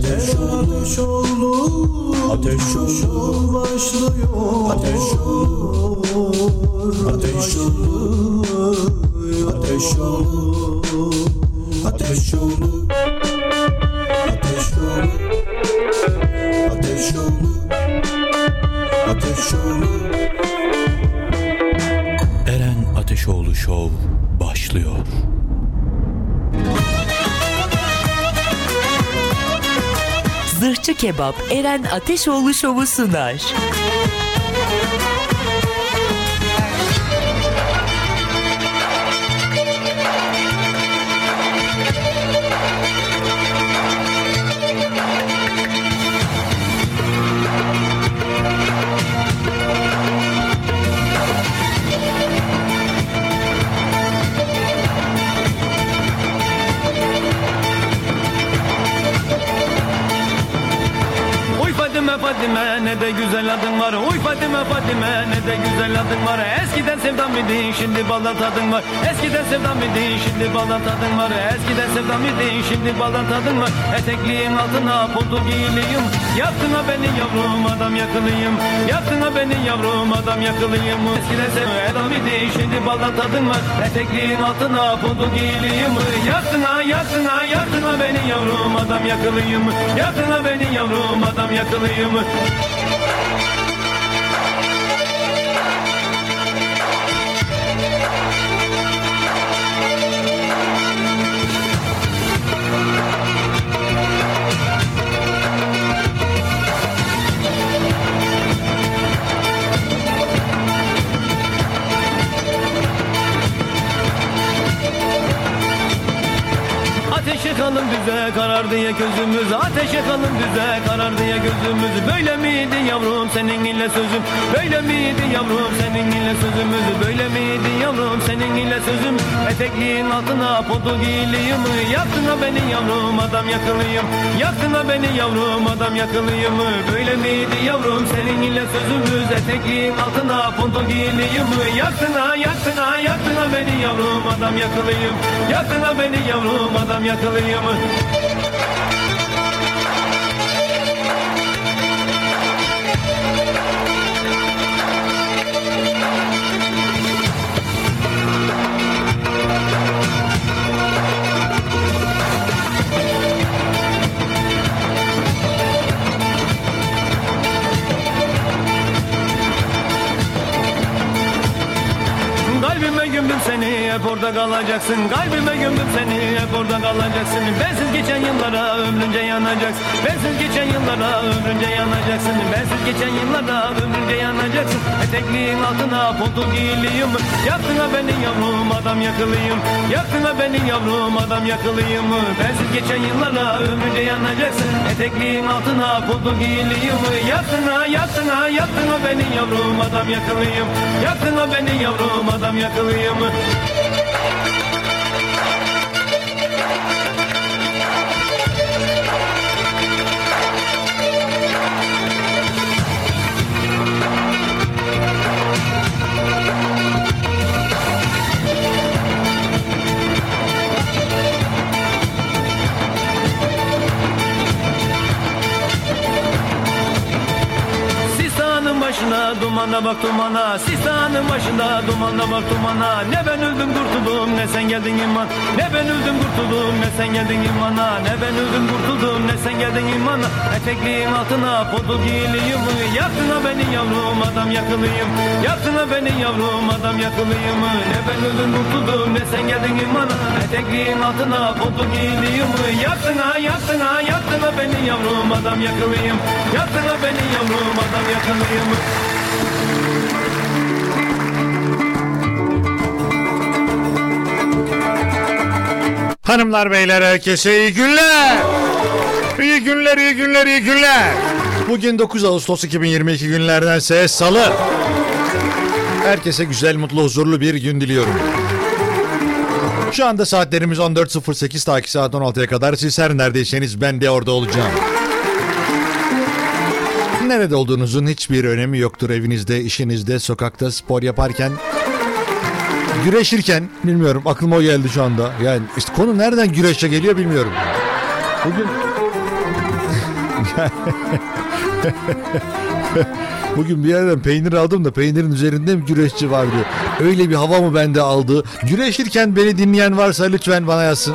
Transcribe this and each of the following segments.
Ateş olur, ateş olur, başlıyor. Ateş olur, ateş olur, ateş olur, ateş olur, ateş olur, ateş olur, ateş olur. Eren Ateşoğlu Show başlıyor. Zırhçı Kebap Eren Ateşoğlu Şovu sunar. Fatime ne de güzel adın var. Oy Fatime, Fatime ne de güzel adın var. Eskiden sevdam idin, şimdi baldan tadın var. Eskiden sevdam idin, şimdi baldan tadın var. Eskiden sevdam idin, şimdi baldan tadın var. Etekliğin altına pontu giyiliyim. Yaptın ha beni yavrum adam yakılıyım. Yaptın ha beni yavrum adam yakılıyım. Eskiden sevdam idin, şimdi baldan tadın var. Etekliğin altına pontu giyiliyim. Yaptın ha, yaptın ha, yaptın ha beni yavrum adam yakılıyım. Yaptın ha beni yavrum adam yakılıyım. Ateşe kanım düze karar diye gözümüz, ateşe kanım düze karar diye gözümüz. Böyle miydi yavrum seninle sözüm? Böyle miydi yavrum seninle sözümüz? Böyle miydi yavrum seninle sözüm? Etekliğin altına potu giyiliyim. Yaktın ha beni yavrum adam yakılıyım. Yaktın ha beni yavrum adam yakılıyım. Böyle miydi yavrum seninle sözümüz? Etekliğin altına potu giyiliyim. Yaktın ha, yaktın ha, yaktın ha beni yavrum adam yakılıyım. Yaktın ha beni yavrum adam yakılıyım. Kalıyamı kalbime gömdüm seni, hep orada kalacaksın. Kalbime gömdüm seni, hep orada kalacaksın. Bensiz geçen yıllara ömrünce yanacaksın. Bensiz geçen yıllara ömrünce yanacaksın. Bensiz geçen yıllara ömrünce yanacaksın. Etekliğin altına pontu giyiliyim. Yaktın ha beni yavrum adam yakılıyım. Yaktın ha beni yavrum adam yakılıyım. Bensiz geçen yıllara ömrünce yanacaksın. Etekliğin altına pontu giyiliyim. Yaktın ha, yaktın ha, yaktın ha beni yavrum adam yakılıyım. Yaktın ha beni yavrum adam yakılıyım. Kalıyamı dumana bak dumana, sistanın başında dumana bak dumana. Ne ben öldüm kurtuldum, ne sen geldin iman. Ne ben öldüm kurtuldum, ne sen geldin imana. Ne ben öldüm kurtuldum, ne sen geldin imana. Etekliğin altına potu giyiliyim. Yaktın ha beni yavrum adam yakılıyım. Yaktın ha beni yavrum adam yakılıyım. Ne ben öldüm kurtuldum, ne sen geldin imana. Etekliğin altına potu giyiliyim. Yaktın ha, yaktın ha, yaktın ha beni yavrum adam yakılıyım. Yaktın ha beni yavrum adam yakılıyım. Hanımlar, beyler, herkese iyi günler. İyi günler, iyi günler, iyi günler. Bugün 9 Ağustos 2022 günlerdense Salı. Herkese güzel, mutlu, huzurlu bir gün diliyorum. Şu anda saatlerimiz 14.08, ta ki saat 16'ya kadar. Siz her neredeyseniz ben de orada olacağım. Nerede olduğunuzun hiçbir önemi yoktur. Evinizde, işinizde, sokakta, spor yaparken, güreşirken, bilmiyorum, aklıma o geldi şu anda. Yani işte konu nereden güreşe geliyor bilmiyorum. Bugün Bugün bir yerden peynir aldım da peynirin üzerinde mi güreşçi vardı? Öyle bir hava mı bende aldı? Güreşirken beni dinleyen varsa lütfen bana yazsın.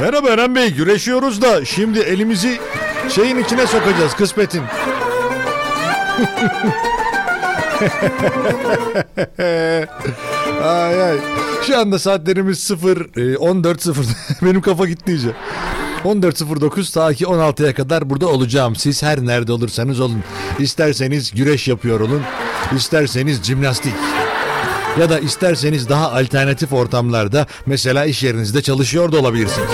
Merhaba Eren Bey, güreşiyoruz da şimdi elimizi şeyin içine sokacağız, kısmetin. Ay ay. Şu anda saatlerimiz 14.00. Benim kafa gitti iyice. 14.09 ta ki 16'ya kadar burada olacağım. Siz her nerede olursanız olun. İsterseniz güreş yapıyor olun. İsterseniz jimnastik. Ya da isterseniz daha alternatif ortamlarda, mesela iş yerinizde çalışıyor da olabilirsiniz.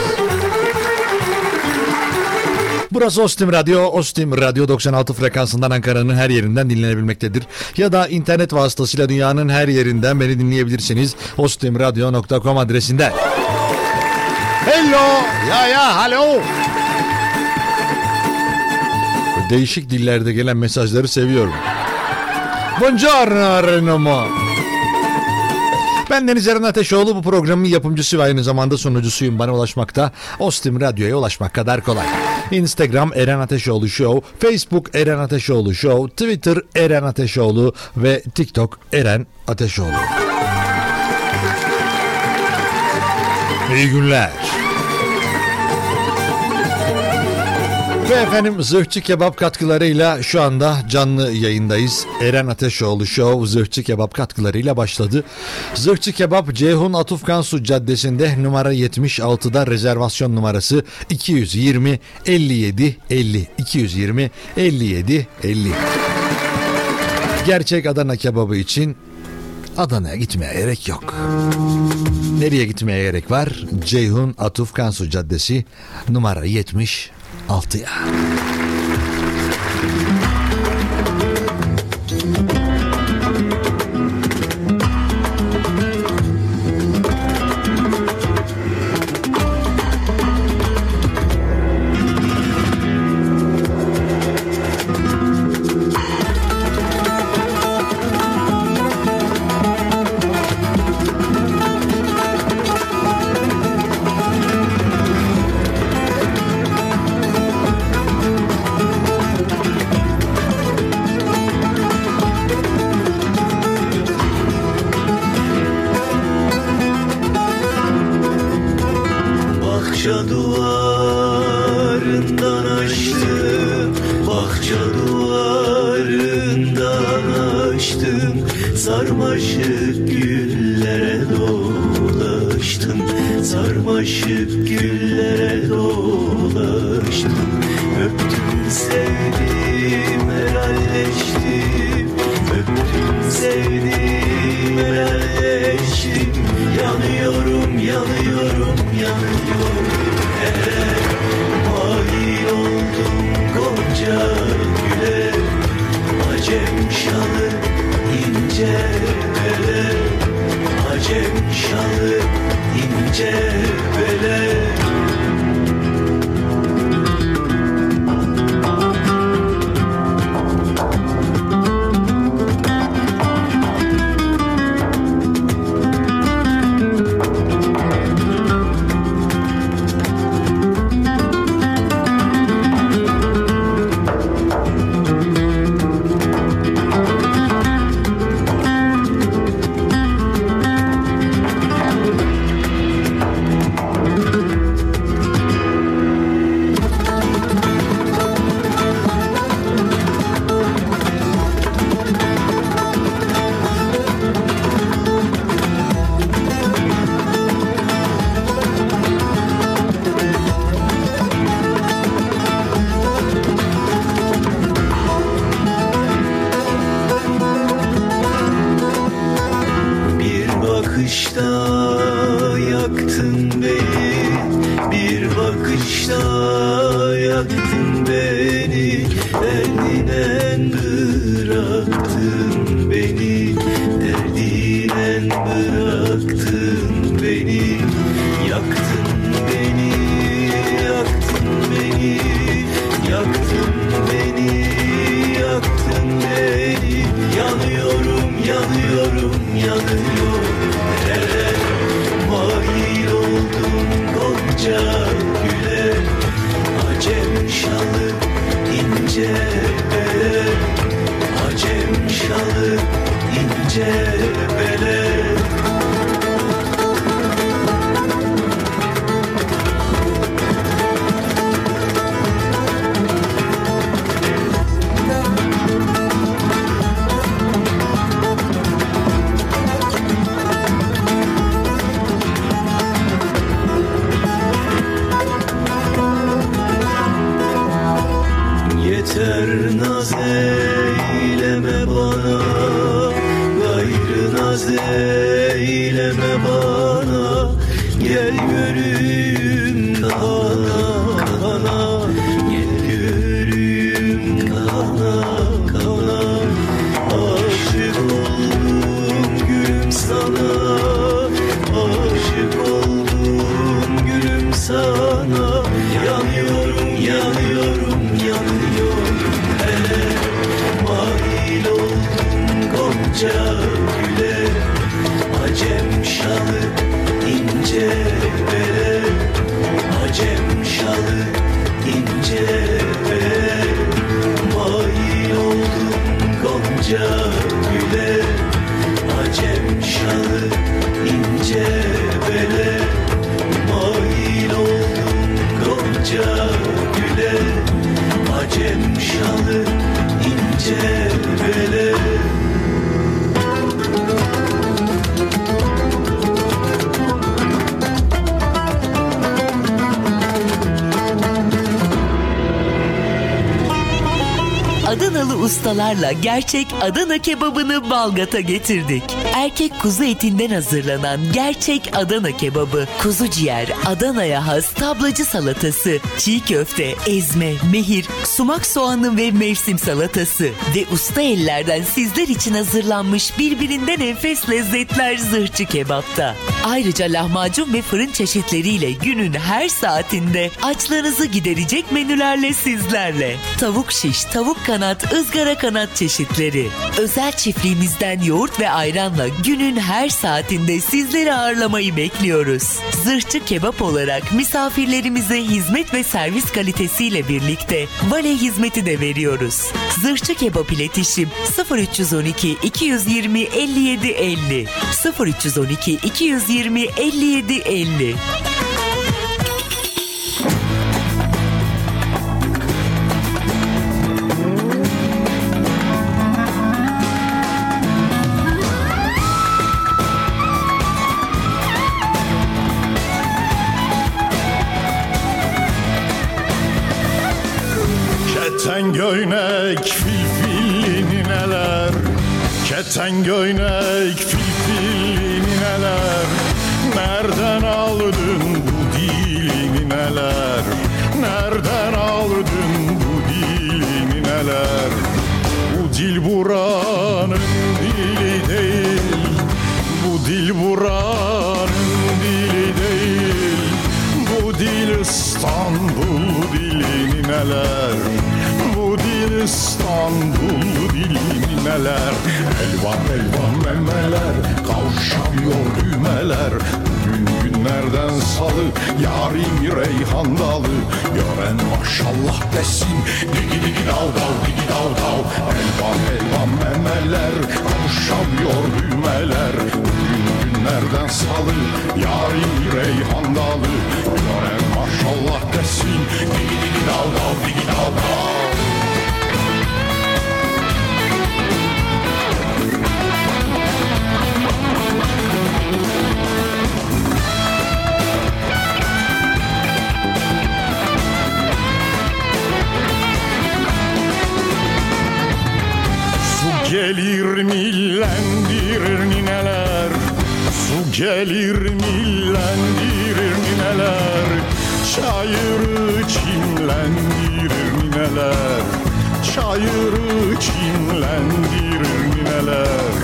Burası Ostim Radyo. Ostim Radyo 96 frekansından Ankara'nın her yerinden dinlenebilmektedir. Ya da internet vasıtasıyla dünyanın her yerinden beni dinleyebilirsiniz. ostimradyo.com adresinden. Hello! Ya hello! Değişik dillerde gelen mesajları seviyorum. Buongiorno Renomo. Ben Deniz Eren Ateşoğlu, bu programın yapımcısı ve aynı zamanda sunucusuyum. Bana ulaşmakta Ostim Radyo'ya ulaşmak kadar kolay. Instagram Eren Ateşoğlu Show, Facebook Eren Ateşoğlu Show, Twitter Eren Ateşoğlu ve TikTok Eren Ateşoğlu. İyi günler. Ve efendim Zırhçı Kebap katkılarıyla şu anda canlı yayındayız. Eren Ateşoğlu Show Zırhçı Kebap katkılarıyla başladı. Zırhçı Kebap Ceyhun Atufkansu Caddesi'nde numara 76'da, rezervasyon numarası 220 57 50 220 57 50. Gerçek Adana kebabı için Adana'ya gitmeye gerek yok. Nereye gitmeye gerek var? Ceyhun Atufkansu Caddesi numara 76'ya. ince bele, acem şalı ince bele. Yeter naz eyleme bana, gayrı naz eyleme bana. Gel yürüyüm kana kana, gel yürüyüm kana kana. Aşık oldum gülüm sana, aşık oldum gülüm sana. Yanıyorum, yanıyorum, yanıyorum. Mail oldum Gonca güle, acem şalı ince bele, acem şalı ince bele. Mail oldum Gonca güle, acem şalı ince bele. Mail oldum Gonca güle, acem şalı ince bele. Adanalı ustalarla gerçek Adana kebabını Balgat'a getirdik. Erkek kuzu etinden hazırlanan gerçek Adana kebabı, kuzu ciğer, Adana'ya has tablacı salatası, çiğ köfte, ezme, mehir, sumak soğanlı ve mevsim salatası ve usta ellerden sizler için hazırlanmış birbirinden enfes lezzetler Zırhçı Kebap'ta. Ayrıca lahmacun ve fırın çeşitleriyle günün her saatinde açlarınızı giderecek menülerle sizlerle. Tavuk şiş, tavuk kanat, ızgara kanat çeşitleri. Özel çiftliğimizden yoğurt ve ayranla günün her saatinde sizleri ağırlamayı bekliyoruz. Zırhçı Kebap olarak misafirlerimize hizmet ve servis kalitesiyle birlikte vale hizmeti de veriyoruz. Zırhçı Kebap iletişim 0312 220 57 50 0312 220 57 50. Keten göynek filfilini neler, keten göynek filfilini neler. Nereden aldın bu dilini neler, nereden aldın bu dilini neler. Bu dil buranın dili değil, bu dil buranın dili değil. Bu dil İstanbul dilini neler, İstanbul dilini neler. Elvan elvan memeler, kavuşamıyor düğmeler. Bugün günlerden salı, yarim reyhan dalı. Gören maşallah desin, digi digi dav dav, digi dav dav. Elvan elvan memeler, kavuşamıyor düğmeler. Bugün günlerden salı, yarim reyhan dalı. Gören maşallah desin, digi digi dav dav, digi dav dav. Gelir millendirir nineler, su gelir millendirir nineler. Çayırı çimlendirir nineler, çayırı çimlendirir nineler.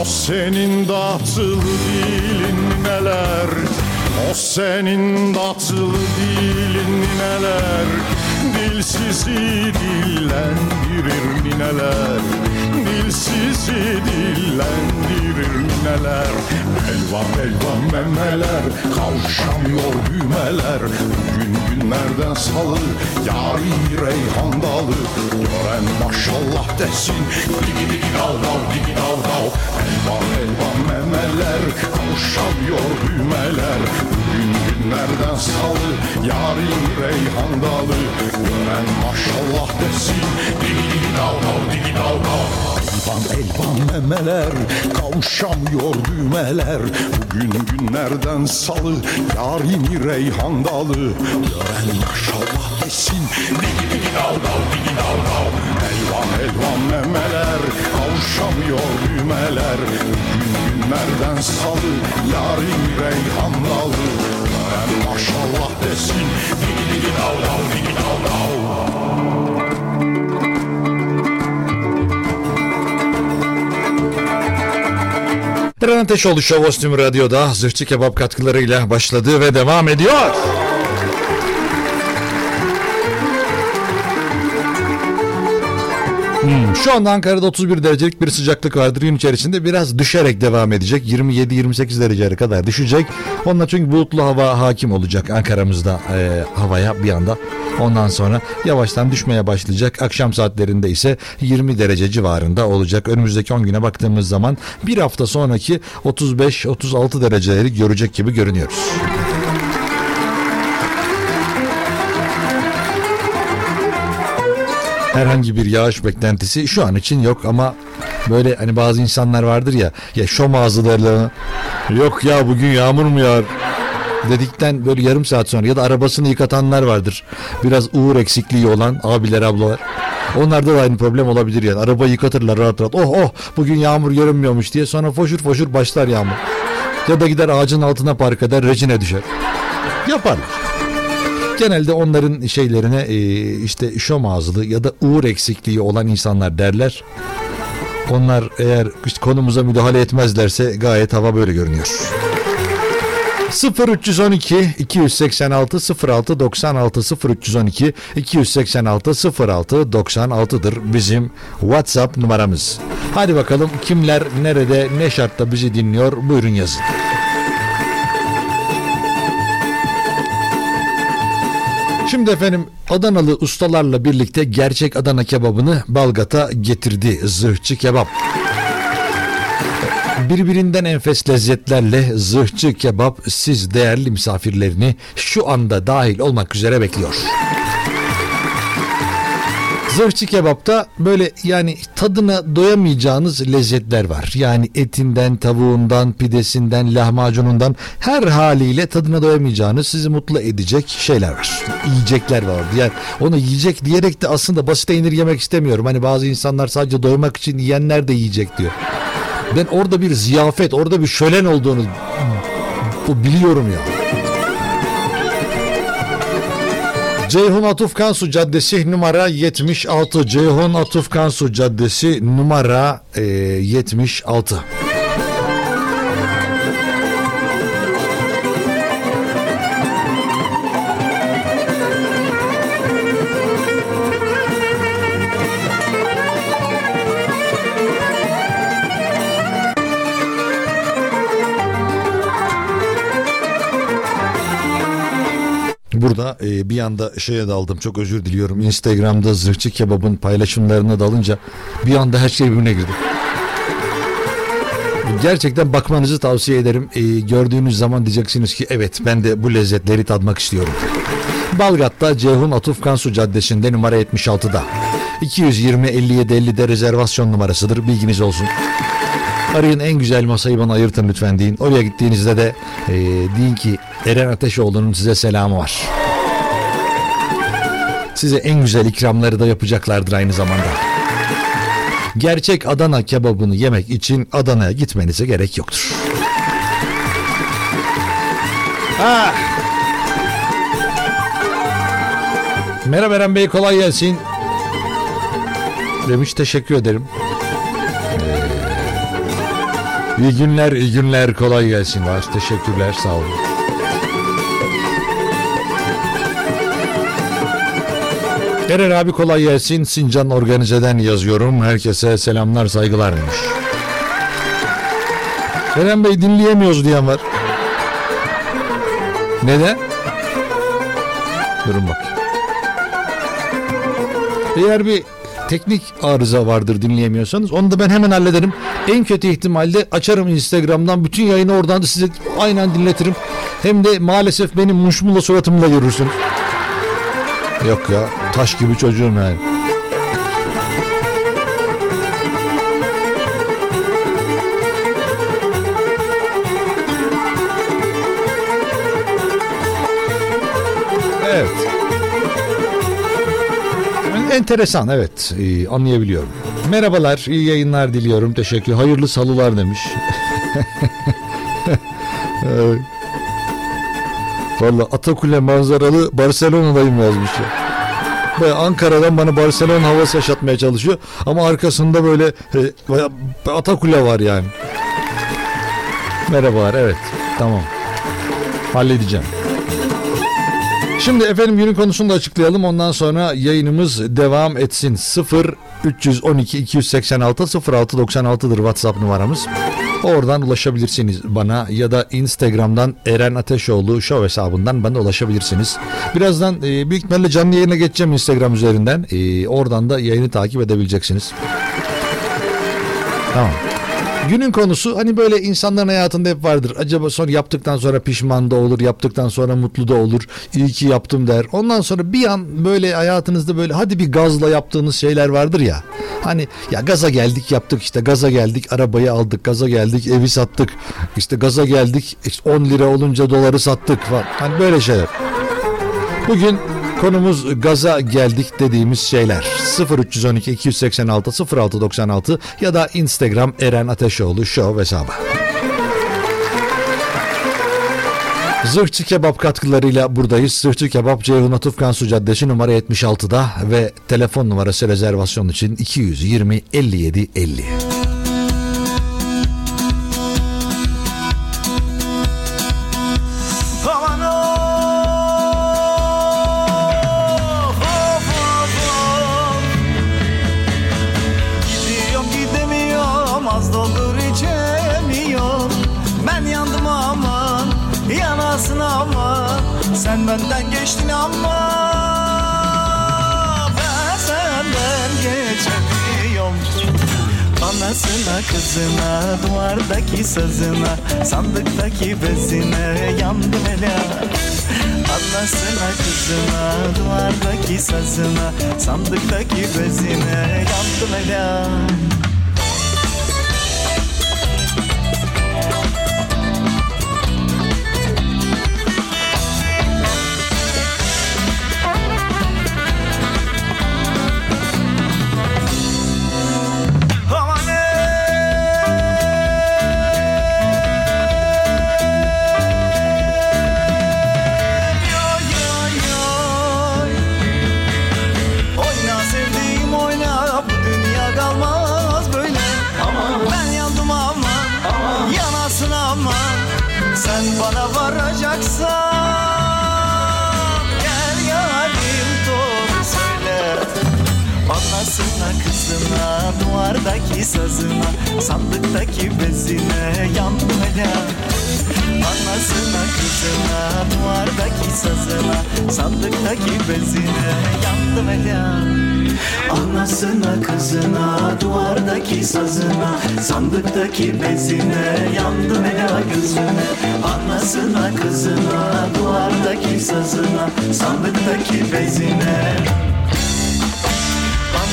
O senin tatlı dilin nineler, o senin tatlı dilin nineler. Dilsizi dillendirir nineler, sizi dillendirir neler. Elvan elvan memeler, kavuşamıyor düğmeler. Bugün merdan salı, yari reyhan dalı. Gören maşallah desin, digi digi dav dav, digi dav dav. Elvan elvan memeler, kavuşamıyor düğmeler. Bugün günlerden salı, yari reyhan dalı. Gören maşallah desin, digi digi dav dav, digi dav dav. Elvan elvan memeler, kavuşamıyor düğmeler. Bugün günlerden salı, yarini reyhan dalı. Gören maşallah desin, digi digi dav dav, digi dav dav. Elvan elvan memeler, kavuşamıyor düğmeler. Bugün günlerden salı, yarini reyhan dalı. Gören maşallah desin, digi digi dav dav, digi dav dav. Eren Ateşoğlu Show Ostim Radyo'da Zırhçı Kebap katkılarıyla başladı ve devam ediyor. Şu anda Ankara'da 31 derecelik bir sıcaklık vardır. Gün içerisinde biraz düşerek devam edecek. 27-28 dereceye kadar düşecek. Onunla çünkü bulutlu hava hakim olacak Ankara'mızda havaya bir anda. Ondan sonra yavaştan düşmeye başlayacak. Akşam saatlerinde ise 20 derece civarında olacak. Önümüzdeki 10 güne baktığımız zaman bir hafta sonraki 35-36 dereceleri görecek gibi görünüyoruz. Herhangi bir yağış beklentisi şu an için yok ama böyle hani bazı insanlar vardır ya şom mağazalarla yok ya bugün yağmur mu yağar dedikten böyle yarım saat sonra ya da arabasını yıkatanlar vardır. Biraz uğur eksikliği olan abiler ablalar. Onlarda da aynı problem olabilir yani. Arabayı yıkatırlar rahat rahat. Oh bugün yağmur görünmüyormuş diye sonra foşur foşur başlar yağmur. Ya da gider ağacın altına park eder rejine düşer. Yaparlar. Genelde onların şeylerine işte şom ağızlı ya da uğur eksikliği olan insanlar derler. Onlar eğer konumuza müdahale etmezlerse gayet hava böyle görünüyor. 0312 286 06 96 0312 286 06 96'dır bizim WhatsApp numaramız. Hadi bakalım kimler nerede ne şartta bizi dinliyor buyurun yazın. Şimdi efendim Adanalı ustalarla birlikte gerçek Adana kebabını Balgat'a getirdi Zırhçı Kebap. Birbirinden enfes lezzetlerle Zırhçı Kebap siz değerli misafirlerini şu anda dahil olmak üzere bekliyor. Zırhçı Kebap'ta böyle yani tadına doyamayacağınız lezzetler var. Yani etinden, tavuğundan, pidesinden, lahmacunundan her haliyle tadına doyamayacağınız sizi mutlu edecek şeyler var. Yiyecekler var. Yani onu yiyecek diyerek de aslında basite indirgemek istemiyorum. Hani bazı insanlar sadece doymak için yiyenler de yiyecek diyor. Ben orada bir ziyafet, orada bir şölen olduğunu biliyorum ya. Ceyhun Atuf Kansu Caddesi numara 76. Ceyhun Atuf Kansu Caddesi numara 76. Burada bir anda şeye daldım, çok özür diliyorum. Instagram'da Zırhçı Kebap'ın paylaşımlarına dalınca bir anda her şey birbirine girdi. Gerçekten bakmanızı tavsiye ederim. Gördüğünüz zaman diyeceksiniz ki evet ben de bu lezzetleri tadmak istiyorum. Balgat'ta Ceyhun Atuf Kansu Caddesi'nde numara 76'da. 220-57-50'de rezervasyon numarasıdır, bilginiz olsun. Arayın, en güzel masayı bana ayırtın lütfen deyin. Oraya gittiğinizde de deyin ki Eren Ateşoğlu'nun size selamı var. Size en güzel ikramları da yapacaklardır aynı zamanda. Gerçek Adana kebabını yemek için Adana'ya gitmenize gerek yoktur. Ah! Merhaba Eren Bey, kolay gelsin demiş, teşekkür ederim. İyi günler, iyi günler, kolay gelsin var. Teşekkürler, sağ olun. Eren abi kolay gelsin. Sincan Organize'den yazıyorum. Herkese selamlar, saygılar demiş. Eren Bey dinleyemiyoruz diyen var. Neden? Durun bakayım. Eğer bir teknik arıza vardır dinleyemiyorsanız onu da ben hemen hallederim. En kötü ihtimalle açarım Instagram'dan bütün yayını, oradan da size aynen dinletirim. Hem de maalesef benim muşmula suratımla görürsün. Yok ya, taş gibi çocuğum yani. Evet. Enteresan, evet, anlayabiliyorum. Merhabalar, iyi yayınlar diliyorum, teşekkür, hayırlı salılar demiş. Valla Atakule manzaralı Barcelona'dayım yazmış ya. Ve Ankara'dan bana Barcelona havası yaşatmaya çalışıyor ama arkasında böyle Atakule var yani. Merhabalar, evet, tamam, halledeceğim. Şimdi efendim günün konusunu da açıklayalım, ondan sonra yayınımız devam etsin. 0-312-286-0696'dır WhatsApp numaramız. Oradan ulaşabilirsiniz bana ya da Instagram'dan Eren Ateşoğlu Show hesabından bana ulaşabilirsiniz. Birazdan büyük ihtimalle canlı yayına geçeceğim Instagram üzerinden. Oradan da yayını takip edebileceksiniz. Tamam. Günün konusu, hani böyle insanların hayatında hep vardır. Acaba sonra yaptıktan sonra pişman da olur, yaptıktan sonra mutlu da olur, iyi ki yaptım der. Ondan sonra bir an böyle hayatınızda böyle hadi bir gazla yaptığınız şeyler vardır ya. Hani ya gaza geldik yaptık işte, gaza geldik arabayı aldık, gaza geldik evi sattık, işte gaza geldik işte 10 lira olunca doları sattık falan. Hani böyle şeyler. Bugün konumuz gaza geldik dediğimiz şeyler. 0312 286 0696 ya da Instagram Eren Ateşoğlu Show hesabı. Zırhçı Kebap katkılarıyla buradayız. Zırhçı Kebap Ceyhun Atufkansu Caddesi numara 76'da ve telefon numarası rezervasyon için 220 57 50. Sen benden geçtin ama ben senden geçemiyorum. Anasına kızına, duvardaki sazına, sandıktaki bezine yandım hele. Anasına kızına, duvardaki sazına, sandıktaki bezine yandım hele. Duvardaki sazına, sandıktaki bezine yandım hele. Anasına kızına, duvardaki sazına, sandıktaki bezine yandım hele. Anasına kızına, duvardaki sazına, sandıktaki bezine yandım hele gözüne. Anasına kızına, duvardaki sazına, sandıktaki bezine.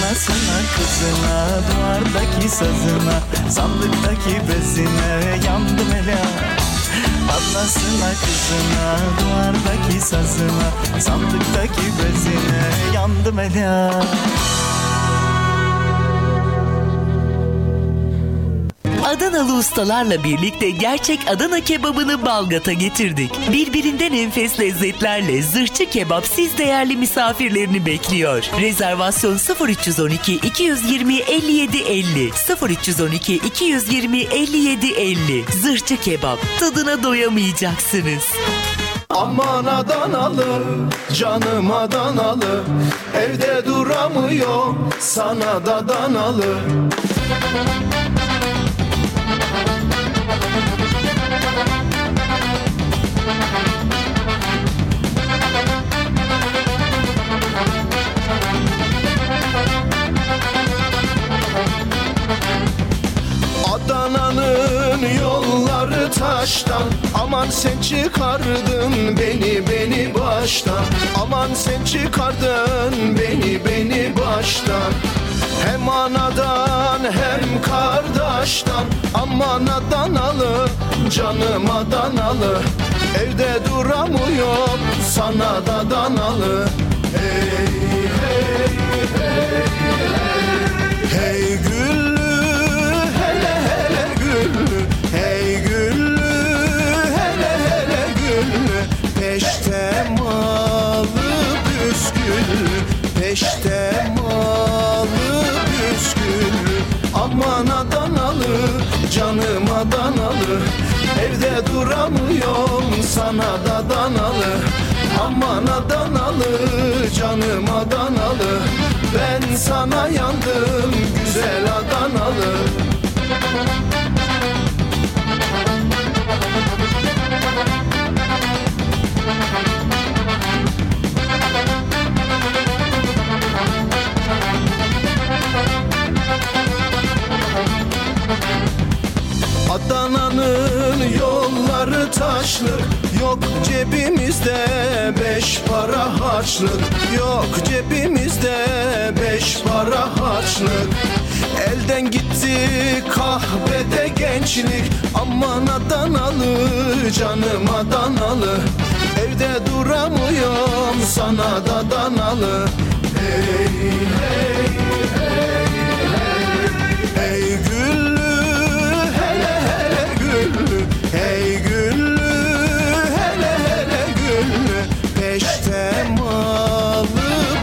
Anasına kızına, duvardaki sazına, sandıktaki bezine yandım hele. Anasına kızına, duvardaki sazına, sandıktaki bezine yandım hele. Adanalı ustalarla birlikte gerçek Adana kebabını Balgat'a getirdik. Birbirinden enfes lezzetlerle Zırhçı Kebap siz değerli misafirlerini bekliyor. Rezervasyon 0312 220 57 50 0312 220 57 50. Zırhçı Kebap, tadına doyamayacaksınız. Aman Adanalı, canım Adanalı, evde duramıyor, sana da danalı. taştan. Aman sen çıkardın beni baştan. Aman sen çıkardın beni baştan. Hem anadan hem kardeşten. Aman Adanalı, canım Adanalı. Evde duramıyorum, sana da danalı. Hey hey hey hey. Hey güllü, hele hele güllü. Hey güllü, hele hele güllü. Peşte malı püsküllü. Peşte malı püsküllü. Aman Adanalı, canım Adanalı. Evde duramıyorum, sana da danalı. Aman Adanalı, canım Adanalı. Ben sana yandım, güzel Adanalı. Adana'nın yolları taşlık. Yok cebimizde beş para harçlık. Yok cebimizde beş para harçlık. Elden gitti kahvede gençlik. Aman Adanalı, canım Adanalı. Evde duramıyorum, sana da danalı. Hey hey hey hey. Hey güllü, hele hele güllü. Hey güllü, hele hele güllü. Peşte malı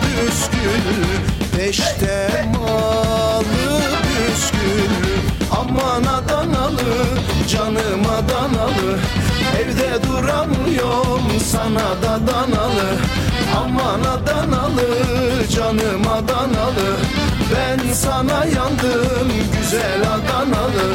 püsküllü. Peşte malı püsküllü. Aman Adanalı, canım Adanalı. Evde duramıyorum, sana da danalı. Aman Adanalı, canım Adanalı. Ben sana yandım, güzel Adanalı.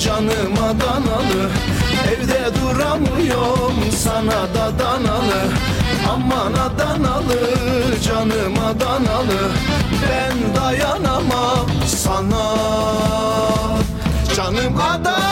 Canım Adanalı, evde duramıyorum, sana da danalı. Aman Adanalı, canım Adanalı. Ben dayanamam sana, canım Adanalı.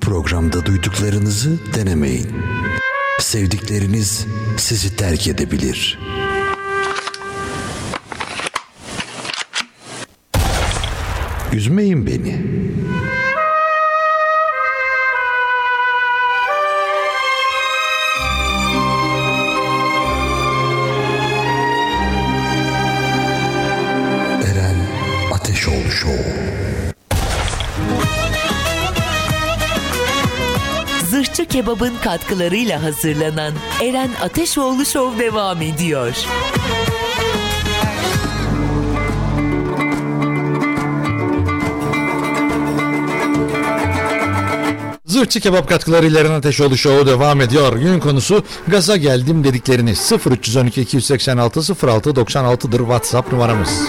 Programda duyduklarınızı denemeyin. Sevdikleriniz sizi terk edebilir. Üzmeyin beni. Eren Ateşoğlu Show. Zırhçı Kebap'ın katkılarıyla hazırlanan Eren Ateşoğlu Show devam ediyor. Zırhçı Kebap katkılarıyla Eren Ateşoğlu Show devam ediyor. Günün konusu gaza geldim dedikleriniz. 0312 286 06 96'dır WhatsApp numaramız.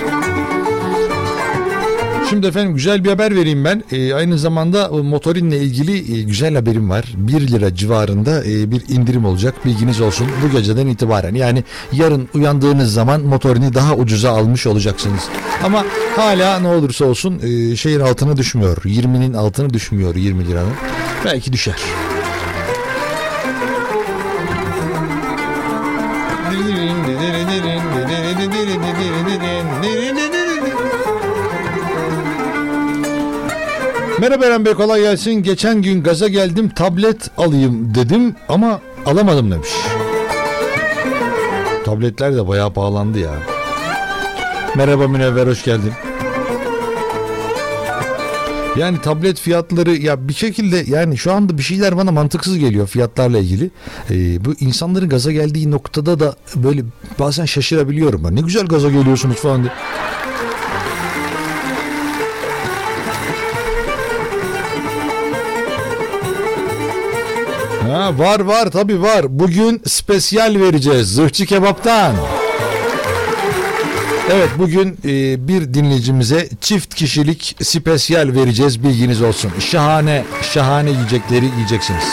Şimdi efendim güzel bir haber vereyim ben. Aynı zamanda motorinle ilgili güzel haberim var. 1 lira civarında bir indirim olacak. Bilginiz olsun bu geceden itibaren. Yani yarın uyandığınız zaman motorini daha ucuza almış olacaksınız. Ama hala ne olursa olsun şeyin altına düşmüyor. 20'nin altına düşmüyor 20 liranın. Belki düşer. Merhaba Eren Bey, kolay gelsin. Geçen gün gaza geldim, tablet alayım dedim ama alamadım demiş. Tabletler de bayağı pahalandı ya. Merhaba Münevver, hoş geldin. Yani tablet fiyatları ya bir şekilde yani şu anda bir şeyler bana mantıksız geliyor fiyatlarla ilgili. Bu insanların gaza geldiği noktada da böyle bazen şaşırabiliyorum. Ne güzel gaza geliyorsunuz falan diye. Ha, var tabii var. Bugün spesyal vereceğiz Zırhçı Kebap'tan. Evet, bugün bir dinleyicimize çift kişilik spesyal vereceğiz, bilginiz olsun. Şahane yiyecekleri yiyeceksiniz.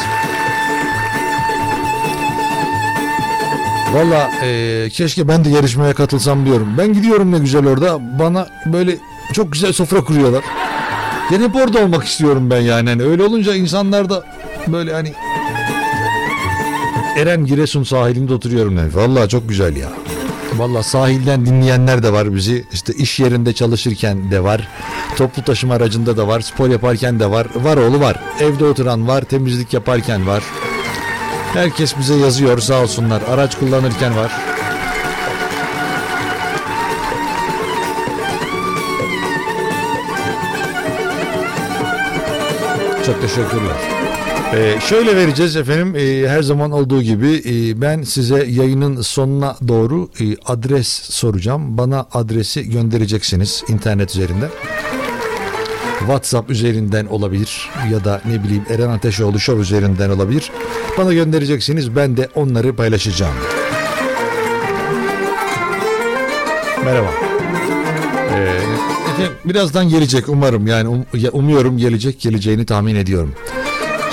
Valla keşke ben de yarışmaya katılsam diyorum. Ben gidiyorum, ne güzel orada. Bana böyle çok güzel sofra kuruyorlar. Yani hep orada olmak istiyorum ben yani. Yani öyle olunca insanlar da böyle hani... Eren Giresun sahilinde oturuyorum yani. Valla çok güzel ya. Valla sahilden dinleyenler de var bizi. İşte iş yerinde çalışırken de var. Toplu taşıma aracında da var. Spor yaparken de var. Var oğlu var. Evde oturan var. Temizlik yaparken var. Herkes bize yazıyor sağ olsunlar. Araç kullanırken var. Çok teşekkürler. Şöyle vereceğiz efendim. Her zaman olduğu gibi ben size yayının sonuna doğru adres soracağım. Bana adresi göndereceksiniz internet üzerinden. WhatsApp üzerinden olabilir ya da ne bileyim Eren Ateşoğlu Show üzerinden olabilir. Bana göndereceksiniz, ben de onları paylaşacağım. Merhaba. Birazdan gelecek umarım, yani umuyorum geleceğini tahmin ediyorum.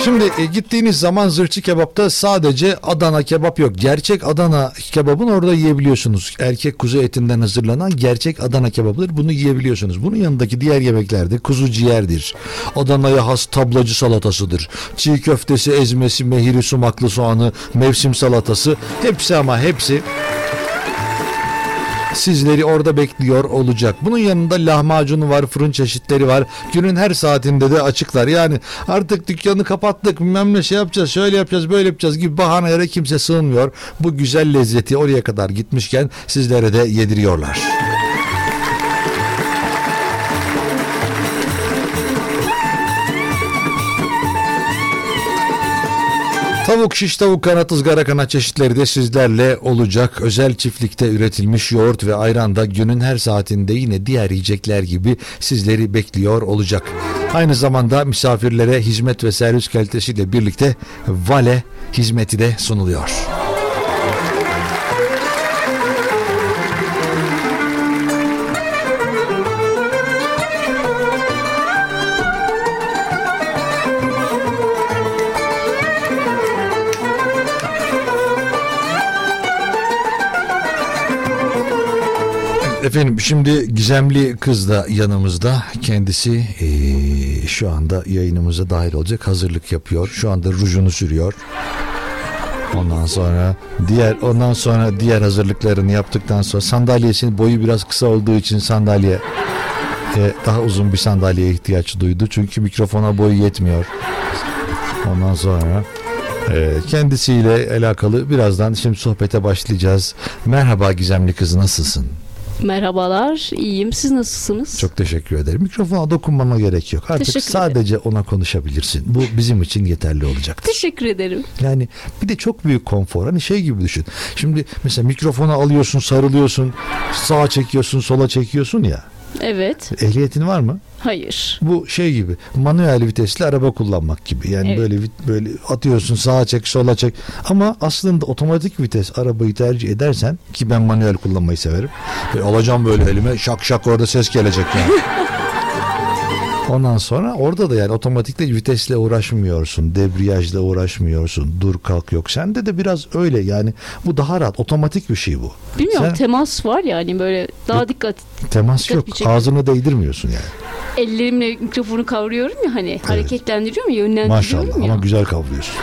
Şimdi gittiğiniz zaman Zırhçı Kebap'ta sadece Adana kebap yok. Gerçek Adana kebabını orada yiyebiliyorsunuz. Erkek kuzu etinden hazırlanan gerçek Adana kebabıdır. Bunu yiyebiliyorsunuz. Bunun yanındaki diğer yemeklerde kuzu ciğerdir. Adana'ya has tablacı salatasıdır. Çiğ köftesi, ezmesi, mehiri, sumaklı soğanı, mevsim salatası. Hepsi sizleri orada bekliyor olacak. Bunun yanında lahmacunu var, fırın çeşitleri var. Günün her saatinde de açıklar. Yani artık dükkanı kapattık, bilmem ne şey yapacağız, şöyle yapacağız, böyle yapacağız gibi bahanelere kimse sığınmıyor. Bu güzel lezzeti oraya kadar gitmişken sizlere de yediriyorlar. Tavuk şiş, tavuk kanat, ızgara kanat çeşitleri de sizlerle olacak. Özel çiftlikte üretilmiş yoğurt ve ayran da günün her saatinde yine diğer yiyecekler gibi sizleri bekliyor olacak. Aynı zamanda misafirlere hizmet ve servis kalitesiyle birlikte vale hizmeti de sunuluyor. Efendim şimdi Gizemli Kız da yanımızda. Kendisi şu anda yayınımıza dahil olacak. Hazırlık yapıyor. Şu anda rujunu sürüyor. Ondan sonra diğer hazırlıklarını yaptıktan sonra sandalyesinin boyu biraz kısa olduğu için daha uzun bir sandalyeye ihtiyaç duydu. Çünkü mikrofona boyu yetmiyor. Ondan sonra kendisiyle alakalı birazdan şimdi sohbete başlayacağız. Merhaba Gizemli Kız, nasılsın? Merhabalar, iyiyim. Siz nasılsınız? Çok teşekkür ederim. Mikrofona dokunmama gerek yok. Artık sadece ona konuşabilirsin. Bu bizim için yeterli olacaktır. Teşekkür ederim. Yani bir de çok büyük konfor. Hani şey gibi düşün. Şimdi mesela mikrofona alıyorsun, sarılıyorsun, sağa çekiyorsun, sola çekiyorsun ya. Evet. Ehliyetin var mı? Hayır. Bu şey gibi, manuel vitesli araba kullanmak gibi. Yani evet. böyle atıyorsun, sağa çek, sola çek. Ama aslında otomatik vites arabayı tercih edersen, ki ben manuel kullanmayı severim. Böyle alacağım böyle elime, şak şak orada ses gelecek yani. Ondan sonra orada da yani otomatikle vitesle uğraşmıyorsun, debriyajla uğraşmıyorsun, dur kalk yok. Sende de biraz öyle yani, bu daha rahat, otomatik bir şey bu. Bilmiyorum. Sen... temas var yani böyle daha yok, dikkat yok, ağzını değdirmiyorsun yani. Ellerimle mikrofonu kavruyorum ya hani, evet. Hareketlendiriyorum ya, yönlendiriyorum. Maşallah ya. Ama güzel kavruyorsun.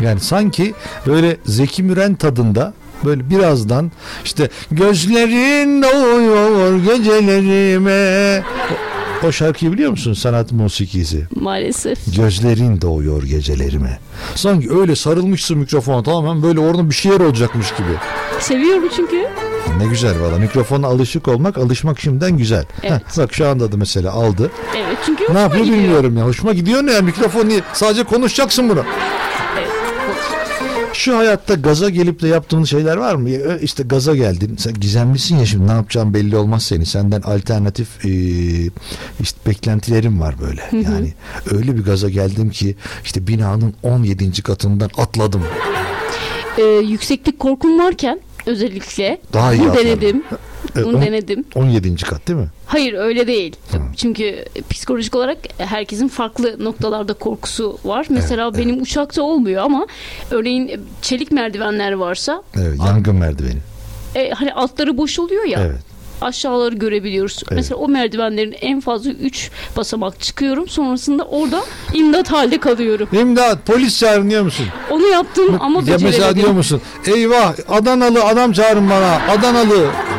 Yani sanki böyle Zeki Müren tadında. Böyle birazdan işte gözlerin doğuyor gecelerime. O şarkıyı biliyor musun? Sanat musikisi. Maalesef. Gözlerin doğuyor gecelerime. Sanki öyle sarılmışsın mikrofona, tamamen böyle orada bir şeyler olacakmış gibi. Seviyorum çünkü. Ne güzel valla. Mikrofona alışmak şimdiden güzel. Evet. Heh, bak şu anda da mesela aldı. Evet, çünkü hoşuma gidiyor. Ne yapıyor bilmiyorum ya. Hoşuma gidiyor ne ya? Mikrofon niye? Sadece konuşacaksın bunu. Şu hayatta gaza gelip de yaptığın şeyler var mı? İşte gaza geldin. Sen gizemlisin ya, şimdi ne yapacağım belli olmaz seni. Senden alternatif işte beklentilerim var böyle. Hı hı. Yani öyle bir gaza geldim ki işte binanın 17. katından atladım. Yükseklik korkum varken özellikle daha iyi denedim. Bunu denedim. 17. kat değil mi? Hayır, öyle değil. Hı. Çünkü psikolojik olarak herkesin farklı noktalarda korkusu var. Mesela evet, benim uçakta olmuyor ama örneğin çelik merdivenler varsa. Evet, yangın merdiveni. Hani altları boş oluyor ya. Evet. Aşağıları görebiliyoruz. Evet. Mesela o merdivenlerin en fazla 3 basamak çıkıyorum. Sonrasında orada imdat halde kalıyorum. İmdat, polis çağırın diyor musun? Onu yaptım ama beceremedim. Mesela diyor musun? Eyvah, Adanalı adam çağırın bana.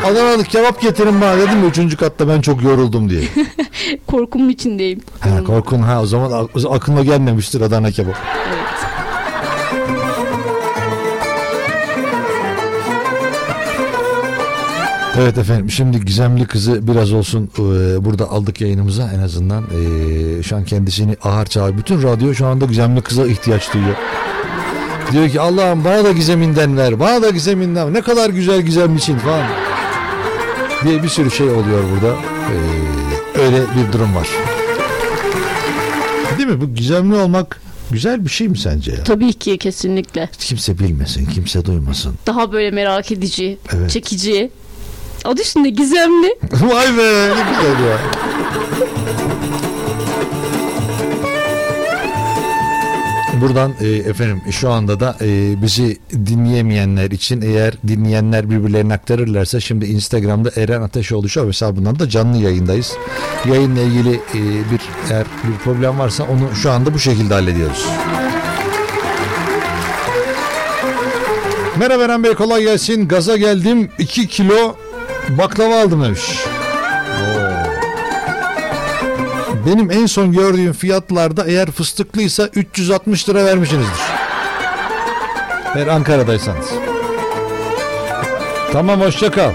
Adanalı kebap getirin bana dedim mi? 3. katta ben çok yoruldum diye. Korkumun içindeyim. Ha, korkun, ha, o zaman aklına gelmemiştir Adana kebap. Evet. Evet efendim, şimdi Gizemli Kız'ı biraz olsun burada aldık yayınımıza en azından. Şu an kendisini ahar çağır. Bütün radyo şu anda Gizemli Kız'a ihtiyaç duyuyor. Diyor ki Allah'ım bana da gizeminden ver, bana da gizeminden ver. Ne kadar güzel gizemlisin falan diye bir sürü şey oluyor burada. Öyle bir durum var. Değil mi? Bu gizemli olmak güzel bir şey mi sence ya? Tabii ki, kesinlikle. Kimse bilmesin, kimse duymasın. Daha böyle merak edici, evet, çekici. Adı üstünde gizemli. Vay be, ne güzel ya. Buradan efendim şu anda da bizi dinleyemeyenler için, eğer dinleyenler birbirlerine aktarırlarsa, şimdi Instagram'da Eren Ateşoğlu Show hesabından da canlı yayındayız. Yayınla ilgili eğer bir problem varsa onu şu anda bu şekilde hallediyoruz. Merhaba Eren Bey, kolay gelsin. Gaza geldim, 2 kilo baklava aldım demiş. Benim en son gördüğüm fiyatlarda eğer fıstıklıysa 360 lira vermişsinizdir. Eğer Ankara'daysanız. Tamam, hoşça kal.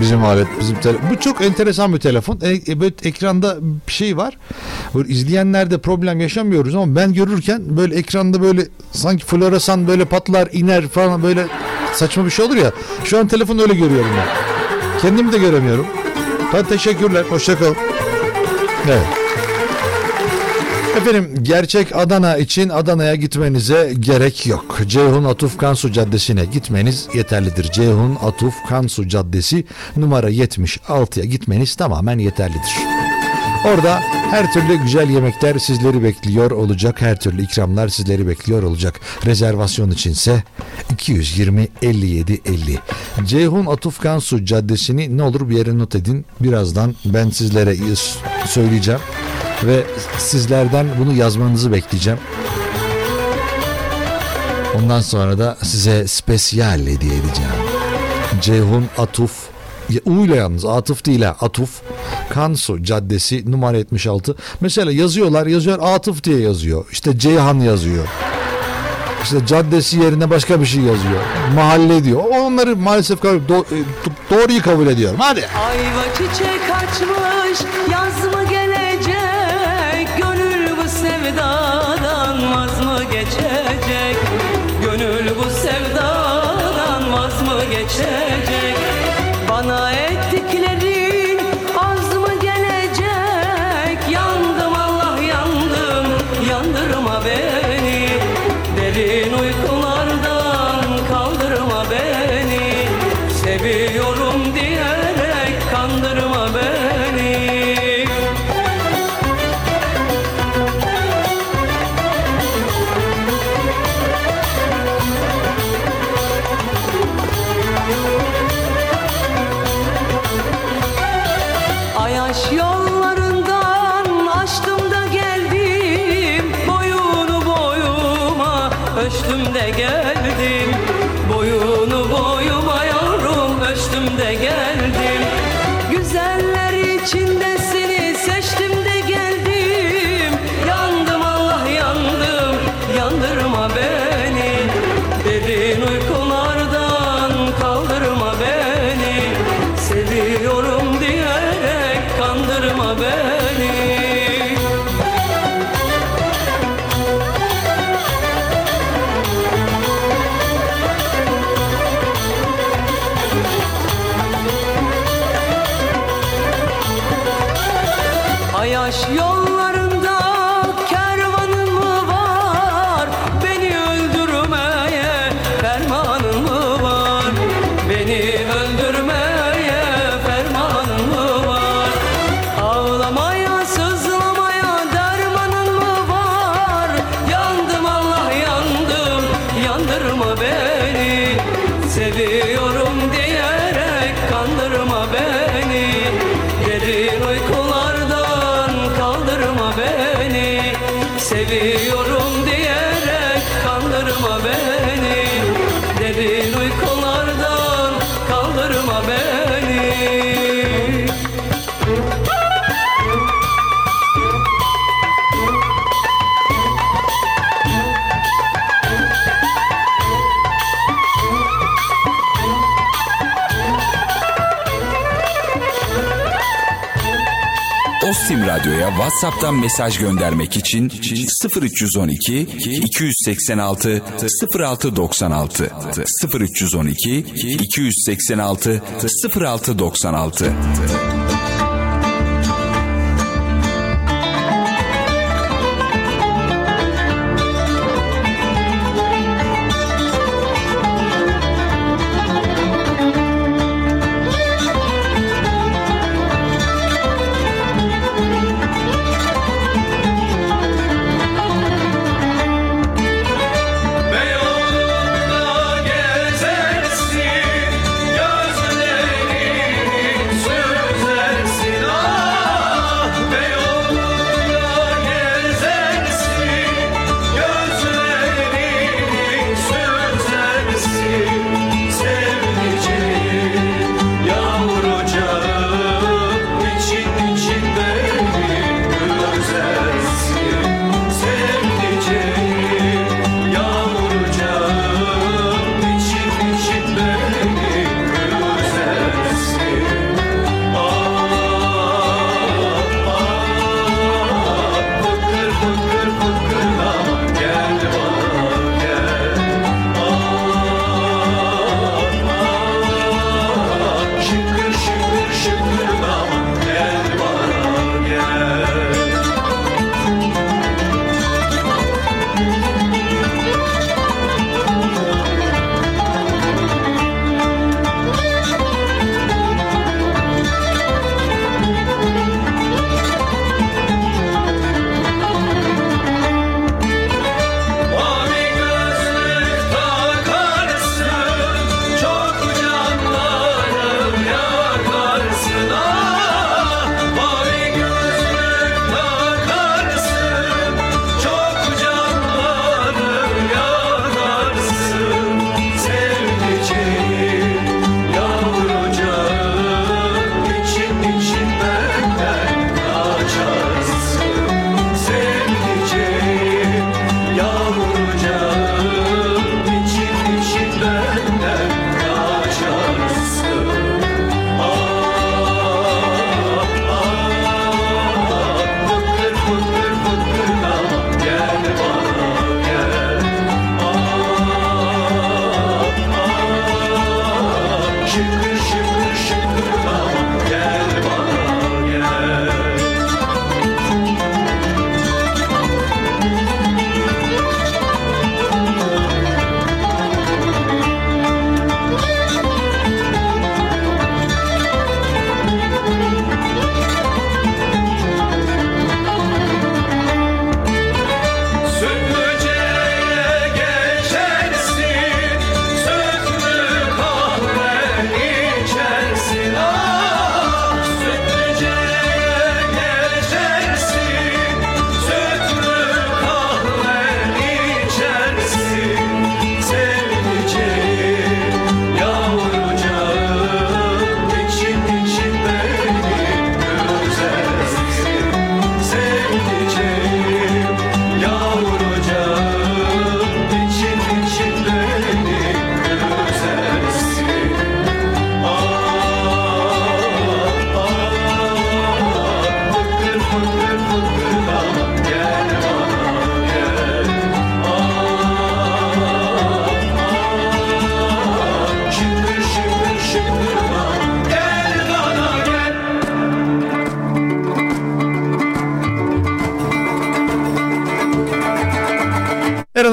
Bizim alet, bizim telefon. Bu çok enteresan bir telefon. Böyle ekranda bir şey var. Böyle izleyenlerde problem yaşamıyoruz ama ben görürken böyle ekranda böyle sanki floresan böyle patlar iner falan, böyle saçma bir şey olur ya. Şu an telefonu öyle görüyorum ben. Kendimi de göremiyorum. Hadi teşekkürler. Hoşça kal. Evet. Efendim, gerçek Adana için Adana'ya gitmenize gerek yok. Ceyhun Atuf Kansu Caddesi'ne gitmeniz yeterlidir. Ceyhun Atuf Kansu Caddesi numara 76'ya gitmeniz tamamen yeterlidir. Orada her türlü güzel yemekler sizleri bekliyor olacak. Her türlü ikramlar sizleri bekliyor olacak. Rezervasyon içinse 220-57-50. Ceyhun Atuf Kansu Caddesi'ni ne olur bir yere not edin. Birazdan ben sizlere söyleyeceğim. Ve sizlerden bunu yazmanızı bekleyeceğim. Ondan sonra da size spesyal hediye edeceğim. Ceyhun Atuf, U ile yalnız, Atıf değil ha, Atuf Kansu Caddesi numara 76. Mesela yazıyorlar Atıf diye yazıyor. İşte Ceyhan yazıyor. İşte caddesi yerine başka bir şey yazıyor. Mahalle diyor. Onları maalesef doğruyu kabul ediyorum. Hadi. Ayva çiçek açmış, yaz mı gelecek? Gönül bu sevdadan vaz mı geçecek? Gönül bu sevdadan vaz mı geçecek? Bana ettiklerin az mı gelecek? Yandım Allah yandım, yandırma beni. Derin uykulardan kaldırma beni. Seviyorum diyerek kandırma beni. Ayaş yollarından açtım da geldim, boyunu boyuma ölçtüm de geldim, boyunu boyuma yavrum ölçtüm de geldim. Güzeller içinde seni seçtim de geldim, yandım Allah yandım, yandırma beni. Derin uykulardan kaldırma beni, seviyorum diyerek kandırma beni. seviyorum diyerek kandırma beni, derin uykulardan kaldırma beni. Ostim Radyo'ya WhatsApp'tan mesaj göndermek için 0312 286 0696 0312 286 0696.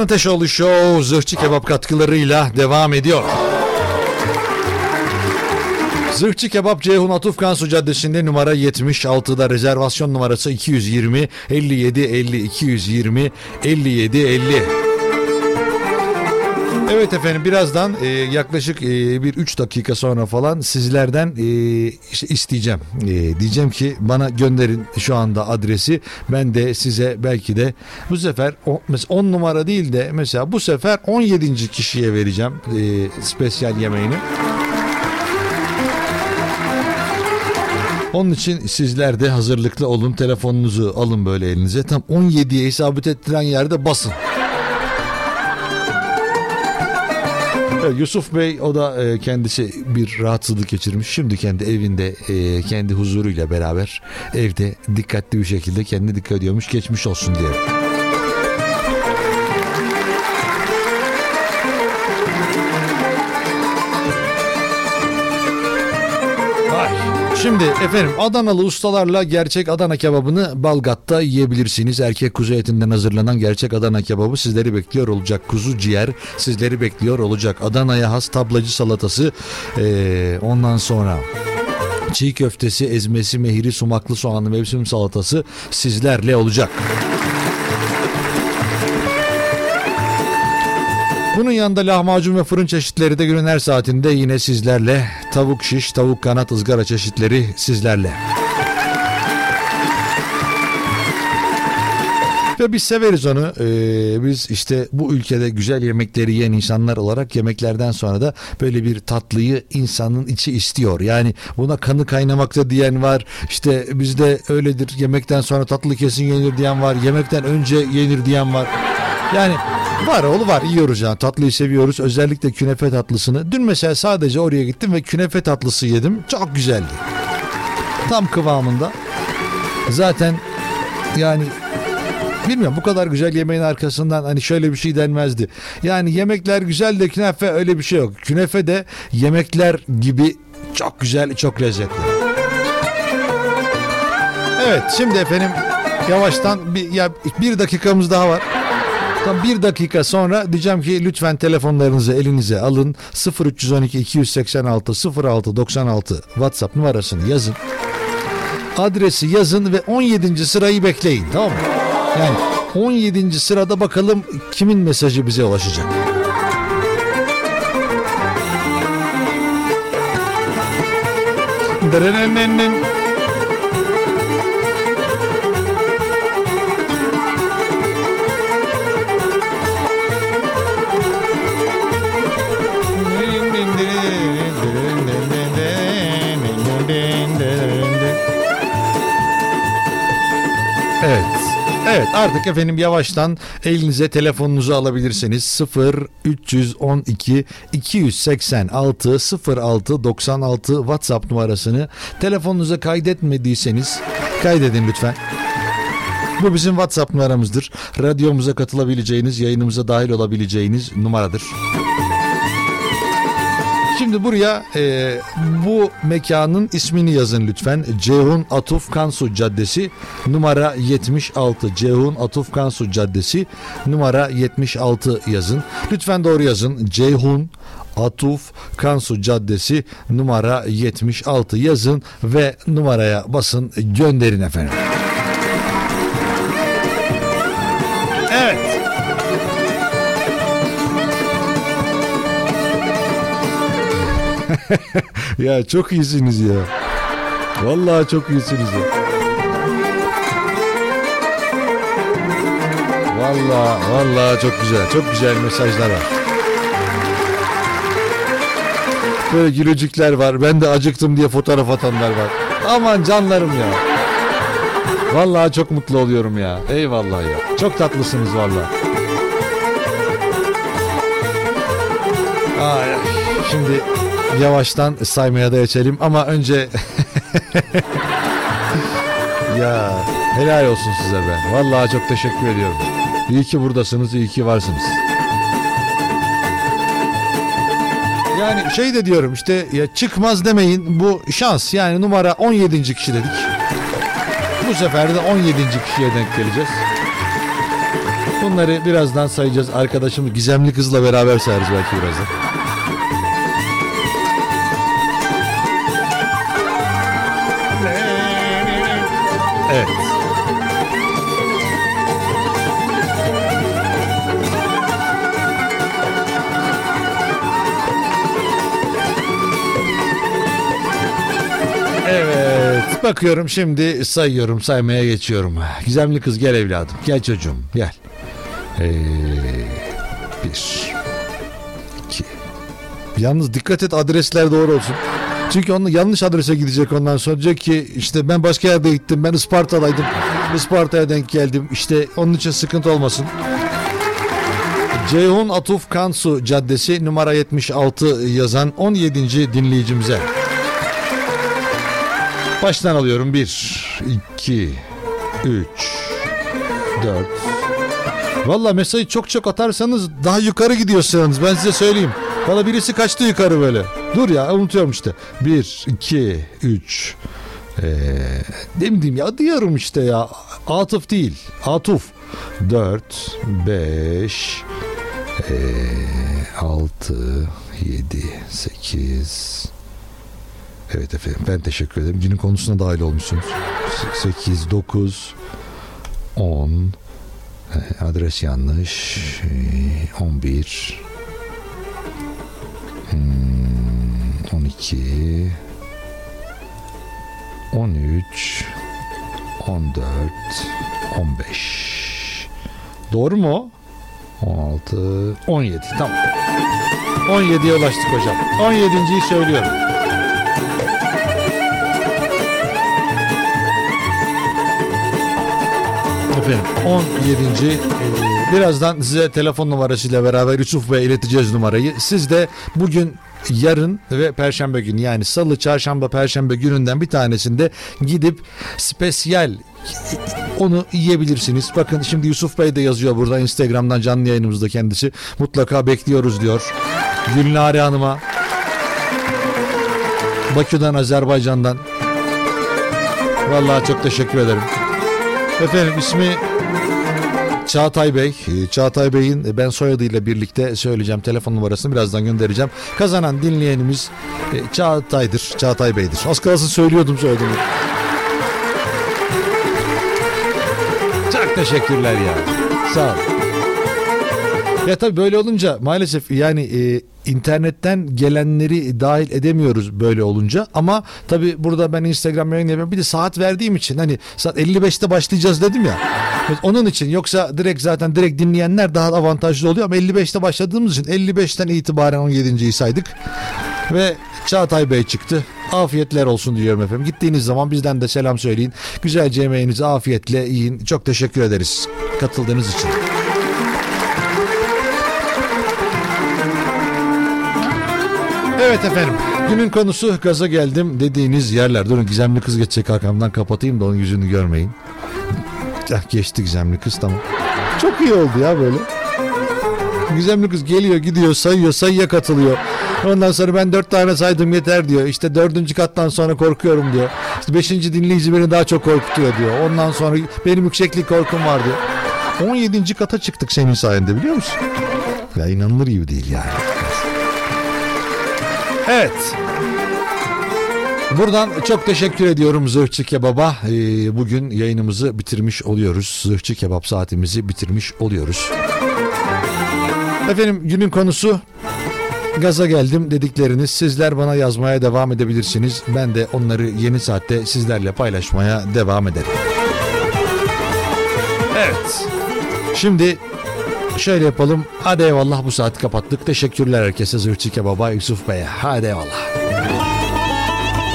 Ateşoğlu Show Zırhçı Kebap katkılarıyla devam ediyor. Zırhçı Kebap Ceyhun Atufkansu Caddesi'nde numara 76'da, rezervasyon numarası 220 57 50 220 57 50. Evet efendim, birazdan yaklaşık bir 3 dakika sonra falan sizlerden işte isteyeceğim. Diyeceğim ki bana gönderin şu anda adresi. Ben de size belki de bu sefer 10 numara değil de mesela bu sefer 17. kişiye vereceğim spesyal yemeğini. Onun için sizler de hazırlıklı olun. Telefonunuzu alın böyle elinize. Tam 17'ye isabet ettiren yerde basın. Evet, Yusuf Bey, o da kendisi bir rahatsızlık geçirmiş. Şimdi kendi evinde, kendi huzuruyla beraber evde dikkatli bir şekilde kendine dikkat ediyormuş. Geçmiş olsun diye. Şimdi efendim, Adanalı ustalarla gerçek Adana kebabını Balgat'ta yiyebilirsiniz. Erkek kuzu etinden hazırlanan gerçek Adana kebabı sizleri bekliyor olacak. Kuzu ciğer sizleri bekliyor olacak. Adana'ya has tablacı salatası, ondan sonra çiğ köftesi, ezmesi, mehiri, sumaklı soğanlı mevsim salatası sizlerle olacak. Bunun yanında lahmacun ve fırın çeşitleri de günün her saatinde yine sizlerle. Tavuk şiş, tavuk kanat, ızgara çeşitleri sizlerle. Ve biz severiz onu. Biz işte bu ülkede güzel yemekleri yiyen insanlar olarak yemeklerden sonra da böyle bir tatlıyı insanın içi istiyor. Yani buna kanı kaynamakta diyen var. İşte bizde öyledir, yemekten sonra tatlı kesin yenir diyen var. Yemekten önce yenir diyen var. Yani var oğlu var, yiyoruz yani, tatlıyı seviyoruz, özellikle künefe tatlısını. Dün mesela sadece oraya gittim ve künefe tatlısı yedim, çok güzeldi, tam kıvamında. Zaten yani bilmiyorum, bu kadar güzel yemeğin arkasından hani şöyle bir şey denmezdi. Yani yemekler güzel de künefe, öyle bir şey yok. Künefe de yemekler gibi çok güzel, çok lezzetli. Evet, şimdi efendim yavaştan bir dakikamız daha var. Tam bir dakika sonra diyeceğim ki lütfen telefonlarınızı elinize alın. 0312 286 06 96 WhatsApp numarasını yazın. Adresi yazın ve 17. sırayı bekleyin, tamam mı? Yani 17. sırada bakalım kimin mesajı bize ulaşacak. Evet artık efendim yavaştan elinize telefonunuzu alabilirsiniz. 0312 286 06 96 WhatsApp numarasını telefonunuza kaydetmediyseniz kaydedin lütfen. Bu bizim WhatsApp numaramızdır. Radyomuza katılabileceğiniz, yayınımıza dahil olabileceğiniz numaradır. Şimdi buraya bu mekanın ismini yazın lütfen. Ceyhun Atuf Kansu Caddesi numara 76. Ceyhun Atuf Kansu Caddesi numara 76 yazın. Lütfen doğru yazın. Ceyhun Atuf Kansu Caddesi numara 76 yazın ve numaraya basın, gönderin efendim. Ya çok iyisiniz ya. Vallahi çok iyisiniz ya. Vallahi çok güzel. Çok güzel mesajlar var. Böyle gülücükler var. Ben de acıktım diye fotoğraf atanlar var. Aman canlarım ya. Vallahi çok mutlu oluyorum ya. Eyvallah ya. Çok tatlısınız vallahi. Ay, şimdi yavaştan saymaya da geçelim ama önce ya helal olsun size be. Vallahi çok teşekkür ediyorum. İyi ki buradasınız, iyi ki varsınız. Yani şey de diyorum işte ya, çıkmaz demeyin, bu şans. Yani numara 17. kişi dedik. Bu sefer de 17. kişiye denk geleceğiz. Bunları birazdan sayacağız. Arkadaşımız Gizemli Kız'la beraber sayarız belki birazdan. Evet. Bakıyorum şimdi sayıyorum, saymaya geçiyorum. Gizemli kız gel evladım, gel çocuğum gel. 1, 2. Yalnız dikkat et, adresler doğru olsun. Çünkü onun yanlış adrese gidecek, ondan sonra diyecek ki işte ben başka yerde gittim, ben Isparta'daydım, Isparta'ya denk geldim. İşte onun için sıkıntı olmasın. Ceyhun Atuf Kansu Caddesi numara 76 yazan 17. dinleyicimize. Baştan alıyorum. 1, 2, 3, 4. Valla mesajı çok çok atarsanız daha yukarı gidiyorsanız, ben size söyleyeyim. Valla birisi kaçtı yukarı böyle. Dur ya, unutuyorum işte. 1, 2, 3. Ne mi diyeyim ya, diyorum işte ya. Atıf değil, Atuf. 4, 5, 6, 7, 8. Evet efendim, ben teşekkür ederim. Günün konusuna dahil olmuşsunuz. 8, 9, 10. Adres yanlış. 11, 12, 13, 14, 15. Doğru mu? 16, 17. Tamam. 17'ye ulaştık hocam. 17.'yi söylüyorum. Efendim 17. Birazdan size telefon numarasıyla beraber Yusuf Bey'e ileteceğiz numarayı. Siz de bugün, yarın ve perşembe günü, yani salı, çarşamba, perşembe gününden bir tanesinde gidip spesiyel onu yiyebilirsiniz. Bakın şimdi Yusuf Bey de yazıyor burada, Instagram'dan canlı yayınımızda kendisi. Mutlaka bekliyoruz diyor. Gülnare Hanım'a, Bakü'den, Azerbaycan'dan vallahi çok teşekkür ederim. Efendim ismi Çağatay Bey. Çağatay Bey'in ben soyadıyla birlikte söyleyeceğim, telefon numarasını birazdan göndereceğim. Kazanan dinleyenimiz Çağatay'dır, Çağatay Bey'dir. Az kalsın söyledim. Çok teşekkürler ya. Sağ ol. Ya tabii böyle olunca maalesef yani internetten gelenleri dahil edemiyoruz böyle olunca, ama tabii burada ben Instagram yayın yapıyorum, bir de saat verdiğim için, hani saat 55'te başlayacağız dedim ya, onun için, yoksa direkt zaten direkt dinleyenler daha avantajlı oluyor, ama 55'te başladığımız için 55'ten itibaren 17.'yi saydık ve Çağatay Bey çıktı. Afiyetler olsun diyorum efendim. Gittiğiniz zaman bizden de selam söyleyin, güzelce yemeğinizi afiyetle yiyin. Çok teşekkür ederiz katıldığınız için. Evet efendim, günün konusu gaza geldim dediğiniz yerler. Durun, gizemli kız geçecek arkamdan, kapatayım da onun yüzünü görmeyin. Geçti gizemli kız, tamam. Çok iyi oldu ya böyle. Gizemli kız geliyor, gidiyor, sayıyor, sayıya katılıyor. Ondan sonra ben 4 tane saydım yeter diyor. İşte 4. kattan sonra korkuyorum diyor. İşte 5. dinleyici beni daha çok korkutuyor diyor. Ondan sonra benim yükseklik korkum var diyor. 17. kata çıktık senin sayende, biliyor musun? Ya inanılır gibi değil yani. Evet. Buradan çok teşekkür ediyorum Zırhçı Kebap'a. Bugün yayınımızı bitirmiş oluyoruz. Zırhçı Kebap saatimizi bitirmiş oluyoruz. Efendim günün konusu gaza geldim dedikleriniz. Sizler bana yazmaya devam edebilirsiniz. Ben de onları yeni saatte sizlerle paylaşmaya devam ederim. Evet. Şimdi şöyle yapalım. Hadi eyvallah, bu saati kapattık. Teşekkürler herkese, Zırhçı Kebap'a, Yusuf Bey'e. Hadi eyvallah.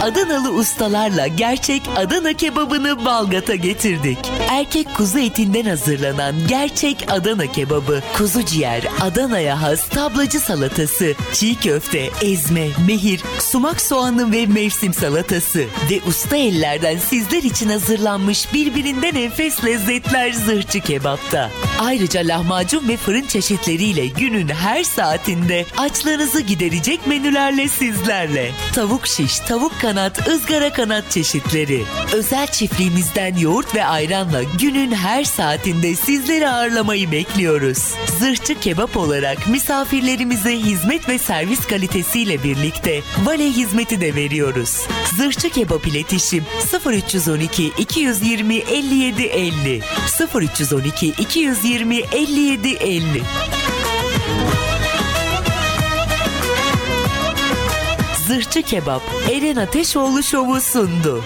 Adanalı ustalarla gerçek Adana kebabını Balgat'a getirdik. Erkek kuzu etinden hazırlanan gerçek Adana kebabı, kuzu ciğer, Adana'ya has tablacı salatası, çiğ köfte, ezme, mehir, sumak soğanlı ve mevsim salatası ve usta ellerden sizler için hazırlanmış birbirinden enfes lezzetler Zırhçı Kebap'ta. Ayrıca lahmacun ve fırın çeşitleriyle günün her saatinde açlığınızı giderecek menülerle sizlerle. Tavuk şiş, tavuk kanat, ızgara kanat çeşitleri. Özel çiftliğimizden yoğurt ve ayranla günün her saatinde sizleri ağırlamayı bekliyoruz. Zırhçı Kebap olarak misafirlerimize hizmet ve servis kalitesiyle birlikte vale hizmeti de veriyoruz. Zırhçı Kebap iletişim 0312 220 57 50 0312 220 57 50. Zırhçı Kebap, Eren Ateşoğlu Şovu sundu.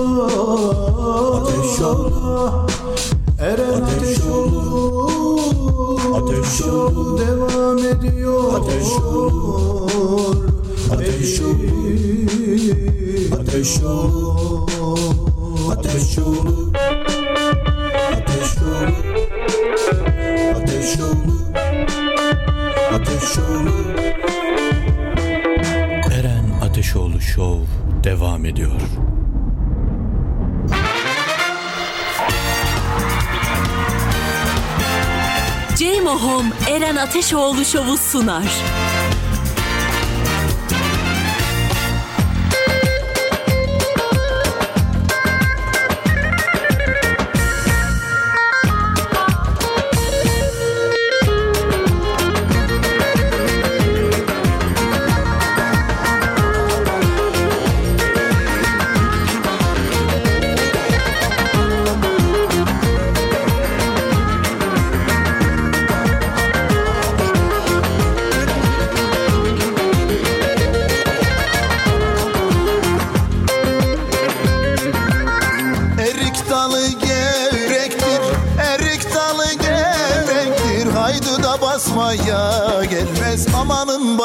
Ateş ol, eren ateş ol, ateş ol, devam ediyor. Ateş ol, ateş ol, ateş ol, ateş ol, ateş ol, ateş ol, ateş ol. Eren Ateşoğlu Show devam ediyor. Ceymo Home Eren Ateşoğlu Show'u sunar.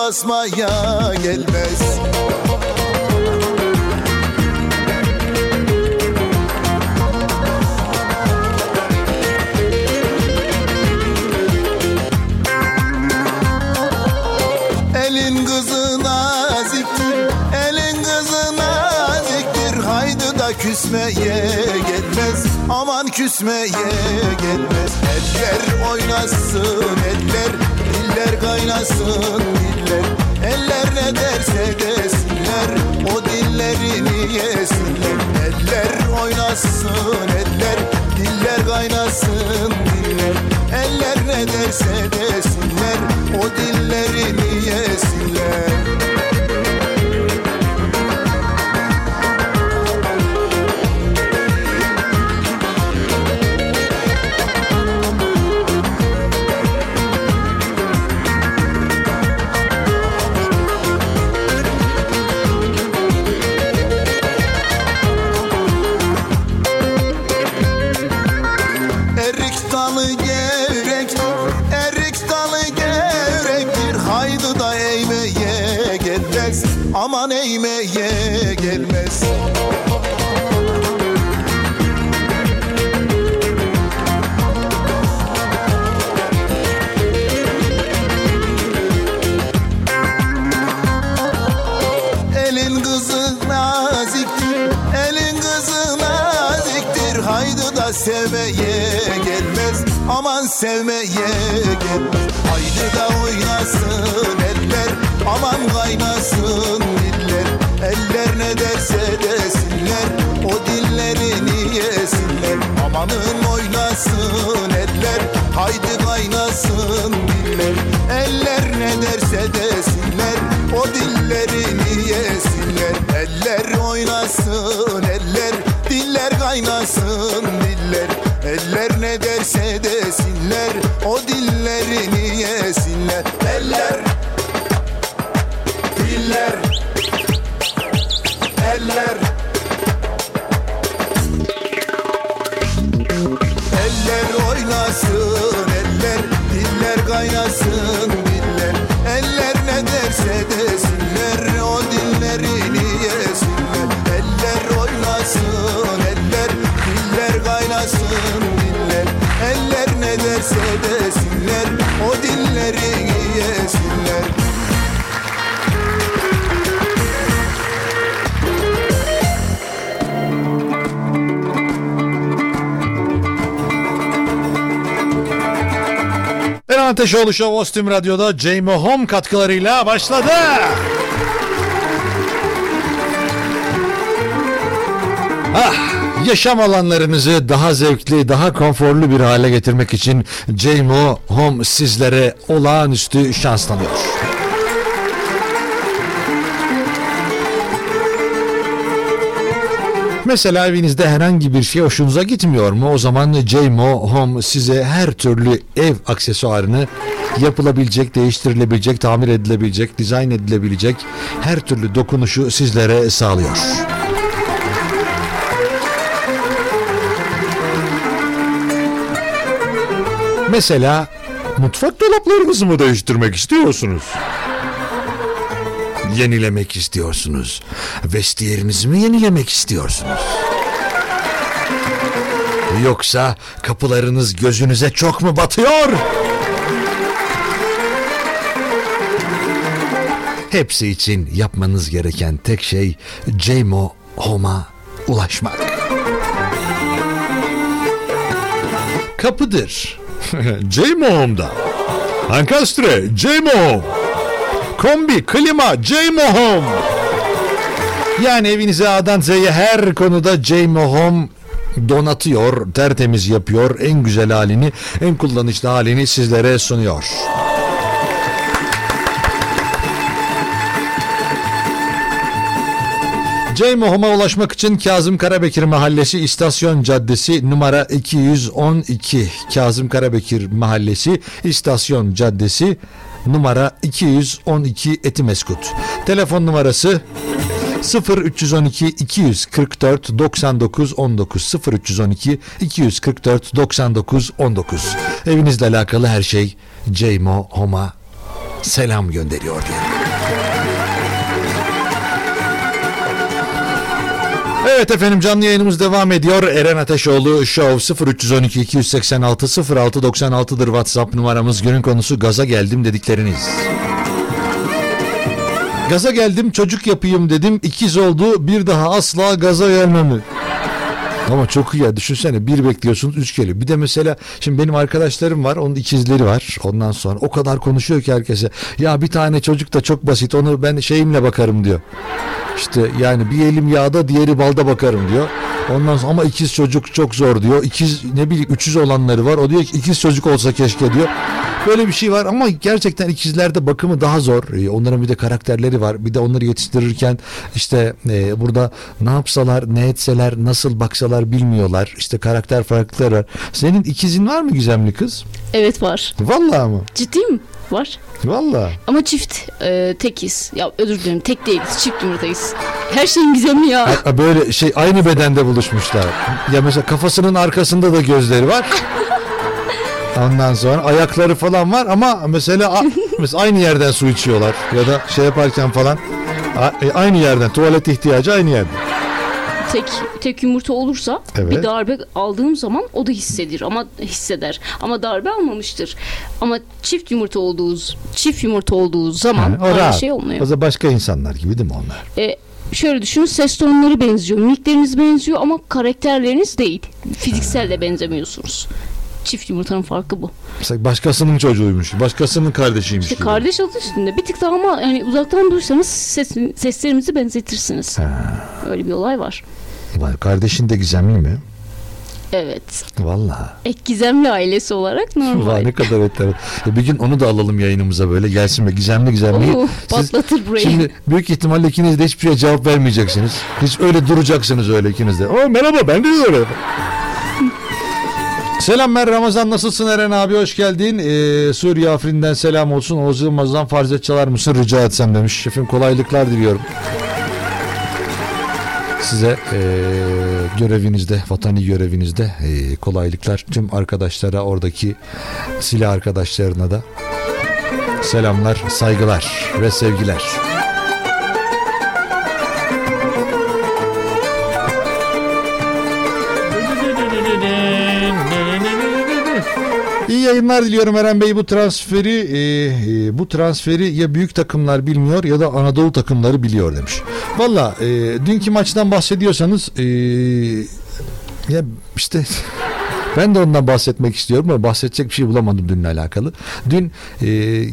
Basmaya gelmez. Elin kızı naziktir, elin kızı naziktir. Haydi da küsmeye gelmez, aman küsmeye gelmez. Eller oynasın eller, diller kaynasın. Eller ne derse desinler, o dillerini yesinler. Eller oynasın eller, diller kaynasın diller. Eller ne derse desinler, o dillerini yesinler. Aman eğmeye gelmez. Elin kızı naziktir, elin kızı naziktir. Haydi da sevmeye gelmez, aman sevmeye gelmez. Haydi da oynasın eller, aman kaynasın diller. Eller ne derse desinler, o dillerini yesinler. Amanın oynasın eller, haydi kaynasın diller. Eller ne derse desinler, o dillerini yesinler. Eller oynasın eller, diller kaynasın diller. Eller ne derse desinler, o dillerini yesinler. Eller, eller, eller, eller oynasın eller, diller kaynasın diller. Eller ne derse desinler, o dillerini yesinler. Eller oynasın eller, diller kaynasın diller. Eller ne derse desinler, o dillerini yesinler. Eren Ateşoğlu Show Ostim Radyo'da Ceymo Home katkılarıyla başladı. Yaşam alanlarınızı daha zevkli, daha konforlu bir hale getirmek için Ceymo Home sizlere olağanüstü şanslanıyor. Mesela evinizde herhangi bir şey hoşunuza gitmiyor mu? O zaman Ceymo Home size her türlü ev aksesuarını yapılabilecek, değiştirilebilecek, tamir edilebilecek, dizayn edilebilecek her türlü dokunuşu sizlere sağlıyor. Mesela mutfak dolaplarınızı mı değiştirmek istiyorsunuz? Yenilemek istiyorsunuz. Vestiyerinizi mi yenilemek istiyorsunuz? Yoksa kapılarınız gözünüze çok mu batıyor? Hepsi için yapmanız gereken tek şey Cemo Home'a ulaşmak. Kapıdır. Cemo Home'da. Ankastre, Cemo Home. Kombi, klima, Cemo Home. Yani evinize A'dan Z'ye her konuda Cemo Home donatıyor, tertemiz yapıyor, en güzel halini, en kullanışlı halini sizlere sunuyor. Cemo Home'a ulaşmak için Kazım Karabekir Mahallesi İstasyon Caddesi numara 212. Kazım Karabekir Mahallesi İstasyon Caddesi numara 212 Etimesgut. Telefon numarası 0312 244 99 19, 0312 244 99 19. Evinizle alakalı her şey Cemo Home'a selam gönderiyor diye. Evet efendim, canlı yayınımız devam ediyor. Eren Ateşoğlu Show. 0312 286 06 96'dır WhatsApp numaramız. Günün konusu gaza geldim dedikleriniz. Gaza geldim, çocuk yapayım dedim, ikiz oldu, bir daha asla gaza gelmem. Ama çok iyi ya, düşünsene, bir bekliyorsunuz, üç geliyor. Bir de mesela şimdi benim arkadaşlarım var, onun ikizleri var. Ondan sonra o kadar konuşuyor ki herkese, ya bir tane çocuk da çok basit, onu ben şeyimle bakarım diyor. İşte yani bir elim yağda diğeri balda bakarım diyor. Ondan sonra ama ikiz çocuk çok zor diyor. İkiz, ne bileyim, 300 olanları var. O diyor ki ikiz çocuk olsa keşke diyor. Böyle bir şey var ama gerçekten ikizlerde bakımı daha zor. Onların bir de karakterleri var. Bir de onları yetiştirirken işte burada ne yapsalar, ne etseler, nasıl baksalar bilmiyorlar. İşte karakter farklılıkları var. Senin ikizin var mı Gizemli kız? Evet, var. Vallahi mı? Ciddiyim. Var. Valla. Ama çift tekiz. Ya özür dilerim, tek değiliz, çift yumurtayız. Her şeyin Gizemi ya. Böyle şey, aynı bedende buluşmuşlar. Ya mesela kafasının arkasında da gözleri var. Ondan sonra ayakları falan var ama mesela aynı yerden su içiyorlar. Ya da şey yaparken falan aynı yerden, tuvalet ihtiyacı aynı yerden. Tek yumurta olursa, evet, bir darbe aldığım zaman o da hisseder ama darbe almamıştır. Ama çift yumurta olduğu zaman aynı şey olmuyor. O da başka insanlar gibi değil mi onlar? Şöyle düşünün, ses tonları benziyor, mimikleriniz benziyor ama karakterleriniz değil. Fiziksel de benzemiyorsunuz. Çift yumurtanın farkı bu. Mesela başkasının çocuğuymuş, başkasının kardeşiymiş işte gibi. Kardeş adı üstünde. Bir tık daha ama yani uzaktan duysanız seslerimizi benzetirsiniz. Ha. Öyle bir olay var. Vay, kardeşin de Gizemli mi? Evet. Vallahi. Gizemli ailesi olarak normal. Vay, ne kadar etkili. Bir gün onu da alalım yayınımıza, böyle gelsin ve Gizemli. Patlatır burayı. Şimdi büyük ihtimalle ikiniz de hiçbir şeye cevap vermeyeceksiniz. Hiç öyle duracaksınız öyle ikiniz de. Merhaba, ben de öyle. Selam Ramazan, nasılsın Eren abi, hoş geldin. Suriye Afrin'den selam olsun. Oğuz Yılmaz'dan farzet çalar mısın rica etsem demiş. Şefim, kolaylıklar diliyorum. Size görevinizde, vatani görevinizde kolaylıklar. Tüm arkadaşlara, oradaki silah arkadaşlarına da selamlar, saygılar ve sevgiler. İyi yayınlar diliyorum Eren Bey. Bu transferi ya büyük takımlar bilmiyor ya da Anadolu takımları biliyor demiş. Valla dünkü maçtan bahsediyorsanız ya işte ben de ondan bahsetmek istiyorum ama bahsedecek bir şey bulamadım dünle alakalı. Dün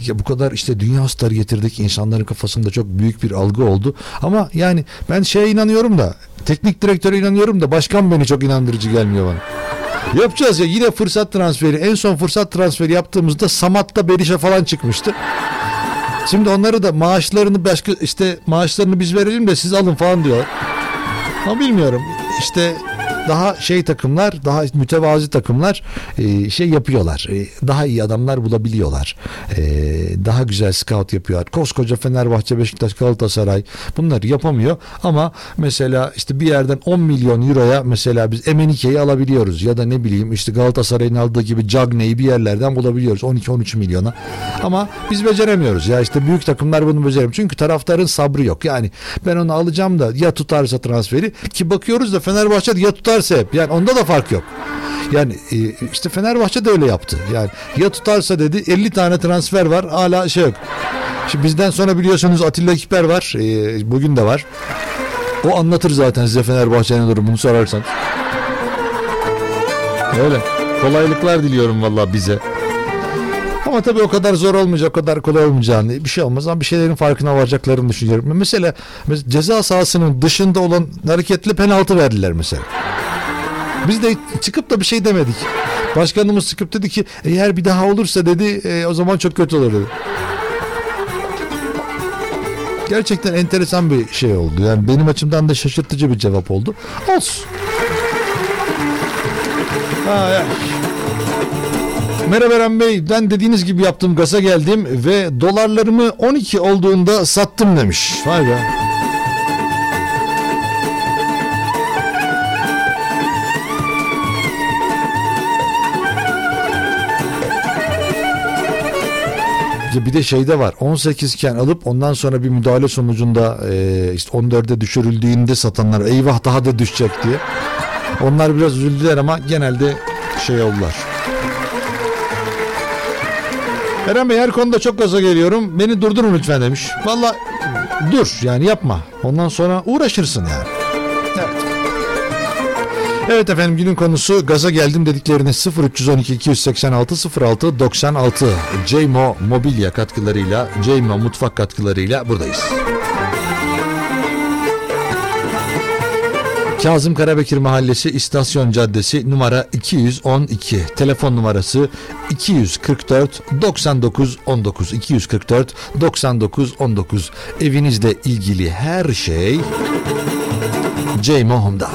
ya bu kadar işte dünya starı getirdik, insanların kafasında çok büyük bir algı oldu ama yani ben şeye inanıyorum da, teknik direktöre inanıyorum da başkan beni çok inandırıcı gelmiyor bana. Yapacağız ya yine fırsat transferi. En son fırsat transferi yaptığımızda Samat'ta Berişe falan çıkmıştı. Şimdi onları da maaşlarını biz verelim de siz alın falan diyor. Ama bilmiyorum. İşte daha şey takımlar, daha mütevazi takımlar şey yapıyorlar. Daha iyi adamlar bulabiliyorlar. Daha güzel scout yapıyorlar. Koskoca Fenerbahçe, Beşiktaş, Galatasaray bunları yapamıyor ama mesela işte bir yerden 10 milyon euroya mesela biz Emenike'yi alabiliyoruz ya da ne bileyim işte Galatasaray'ın aldığı gibi Cagney'i bir yerlerden bulabiliyoruz 12-13 milyona. Ama biz beceremiyoruz. Ya işte büyük takımlar bunu beceremiyor. Çünkü taraftarın sabrı yok. Yani ben onu alacağım da ya tutarsa transferi ki bakıyoruz da Fenerbahçe ya tutarsa hep. Yani onda da fark yok. Yani işte Fenerbahçe de öyle yaptı. Yani ya tutarsa dedi 50 tane transfer var. Hala şey yok. Şimdi bizden sonra biliyorsunuz Atilla Kiper var. Bugün de var. O anlatır zaten size Fenerbahçe'nin durumunu sorarsanız. Öyle. Kolaylıklar diliyorum vallahi bize. Ama tabii o kadar zor olmayacak, o kadar kolay olmayacağını, bir şey olmaz ama bir şeylerin farkına varacaklarını düşünüyorum. Mesela ceza sahasının dışında olan hareketli penaltı verdiler mesela. Biz de çıkıp da bir şey demedik. Başkanımız çıkıp dedi ki eğer bir daha olursa dedi o zaman çok kötü olur dedi. Gerçekten enteresan bir şey oldu. Yani benim açımdan da şaşırtıcı bir cevap oldu. Olsun. Ha, ya. Merhaba Eren Bey, ben dediğiniz gibi yaptım, gaza geldim ve dolarlarımı 12 olduğunda sattım demiş. Vay be. Bir de şey de var, 18 iken alıp ondan sonra bir müdahale sonucunda işte 14'e düşürüldüğünde satanlar eyvah daha da düşecek diye. Onlar biraz üzüldüler ama genelde şey oldular. Eren Bey her konuda çok gaza geliyorum. Beni durdurun lütfen demiş. Valla dur yani yapma. Ondan sonra uğraşırsın yani. Evet. Evet efendim günün konusu gaza geldim dediklerine 0312 286 06 96 Ceymo Mobilya katkılarıyla, Ceymo Mutfak katkılarıyla buradayız. Kazım Karabekir Mahallesi İstasyon Caddesi numara 212. Telefon numarası 244 99 19, 244 99 19. Evinizle ilgili her şey Ceymo Home'da.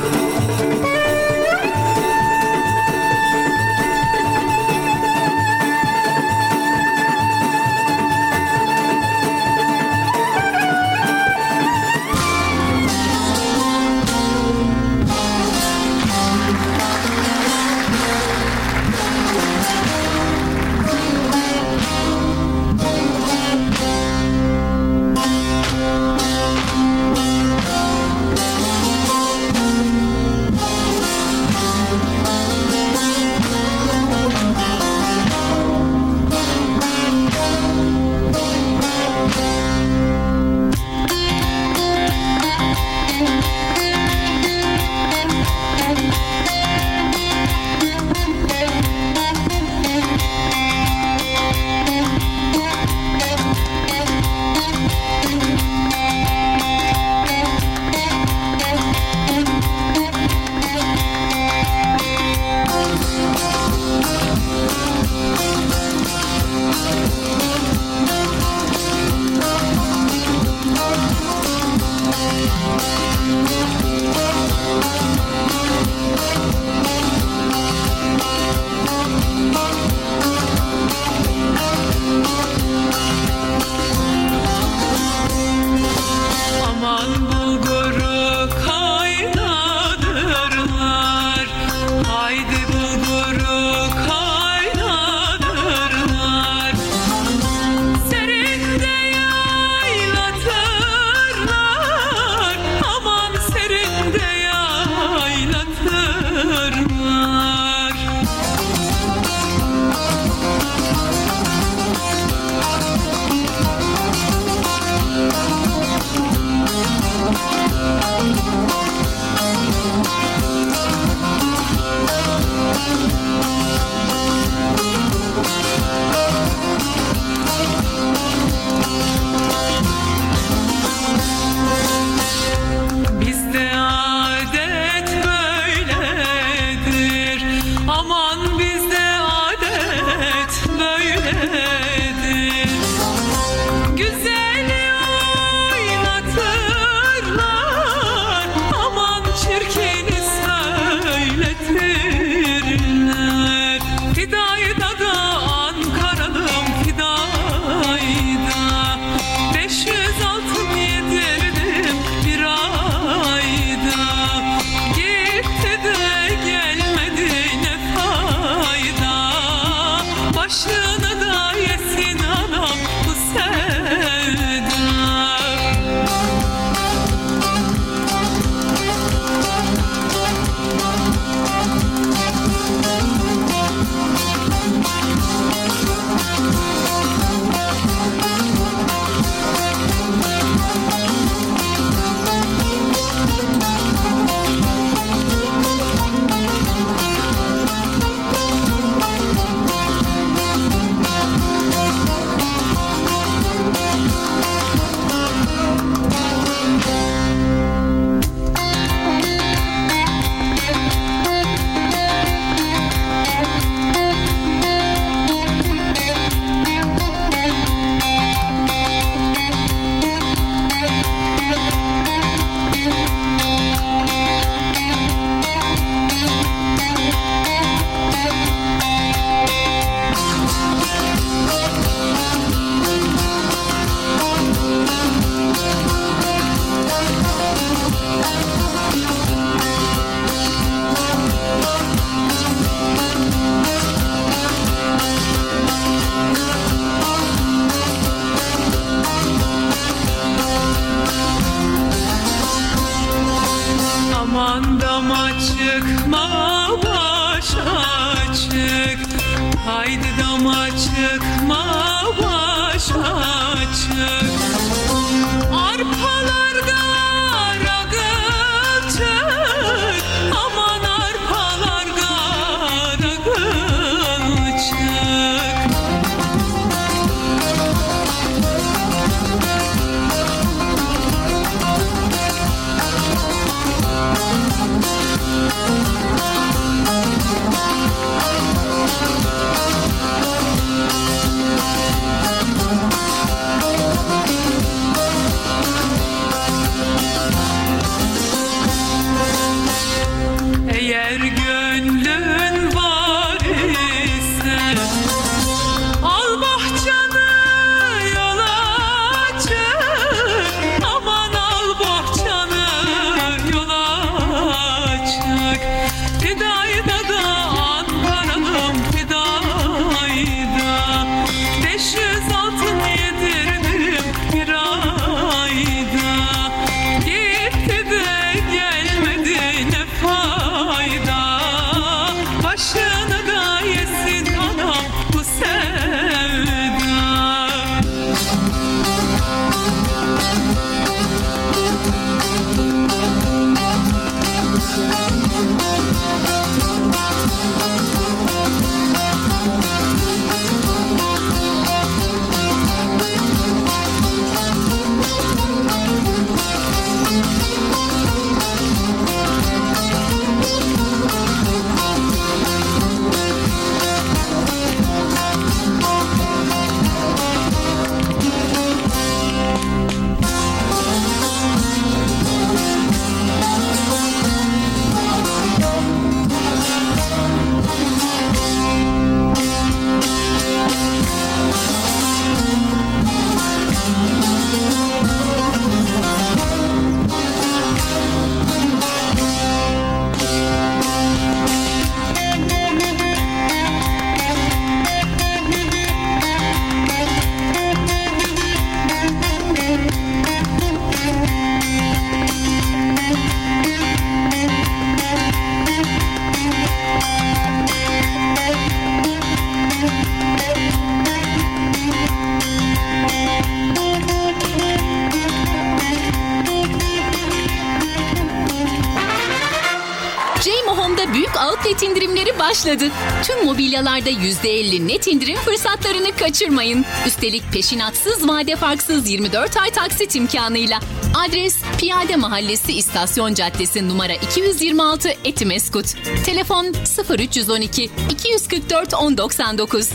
Outlet indirimleri başladı. Tüm mobilyalarda %50 net indirim fırsatlarını kaçırmayın. Üstelik peşinatsız, vade farksız 24 ay taksit imkanıyla. Adres Piyade Mahallesi İstasyon Caddesi numara 226 Etimeskut. Telefon 0312 244 1099.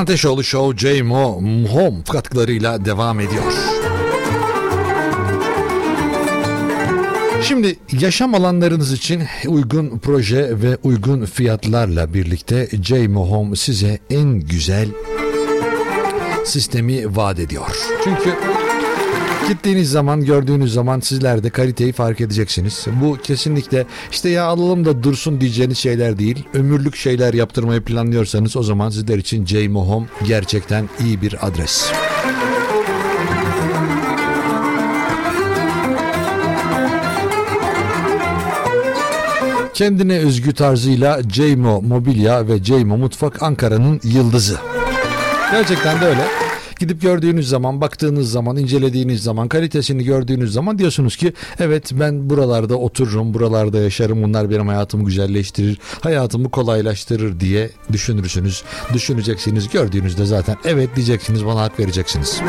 Ateşoğlu Show J.Mo Home katkılarıyla devam ediyor. Şimdi yaşam alanlarınız için uygun proje ve uygun fiyatlarla birlikte J.Mo Home size en güzel sistemi vaat ediyor. Çünkü gittiğiniz zaman, gördüğünüz zaman sizler de kaliteyi fark edeceksiniz. Bu kesinlikle işte ya alalım da dursun diyeceğiniz şeyler değil. Ömürlük şeyler yaptırmayı planlıyorsanız o zaman sizler için J.Mo Home gerçekten iyi bir adres. Kendine özgü tarzıyla J.Mo Mobilya ve J.Mo Mutfak Ankara'nın yıldızı. Gerçekten de öyle. Gidip gördüğünüz zaman, baktığınız zaman, incelediğiniz zaman, kalitesini gördüğünüz zaman diyorsunuz ki evet ben buralarda otururum, buralarda yaşarım, bunlar benim hayatımı güzelleştirir, hayatımı kolaylaştırır diye düşünürsünüz. Düşüneceksiniz, gördüğünüzde zaten evet diyeceksiniz, bana hak vereceksiniz.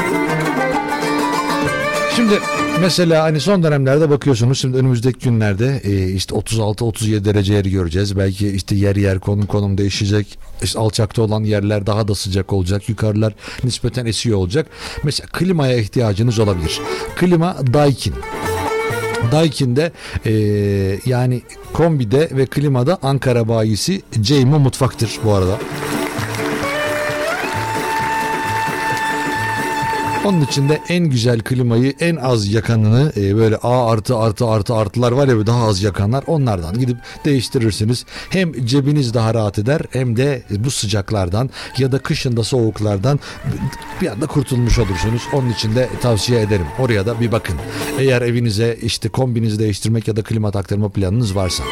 Şimdi mesela hani son dönemlerde bakıyorsunuz, şimdi önümüzdeki günlerde işte 36-37 dereceleri göreceğiz. Belki işte yer yer konum değişecek. İşte alçakta olan yerler daha da sıcak olacak. Yukarılar nispeten esiyor olacak. Mesela klimaya ihtiyacınız olabilir. Klima Daikin. Daikin'de yani kombide ve klimada Ankara bayisi Ceymo Mutfak'tır bu arada. Onun için de en güzel klimayı, en az yakanını, böyle artılar var ya, daha az yakanlar, onlardan gidip değiştirirsiniz. Hem cebiniz daha rahat eder, hem de bu sıcaklardan ya da kışında soğuklardan bir anda kurtulmuş olursunuz. Onun için de tavsiye ederim. Oraya da bir bakın. Eğer evinize işte kombinizi değiştirmek ya da klima taktırma planınız varsa.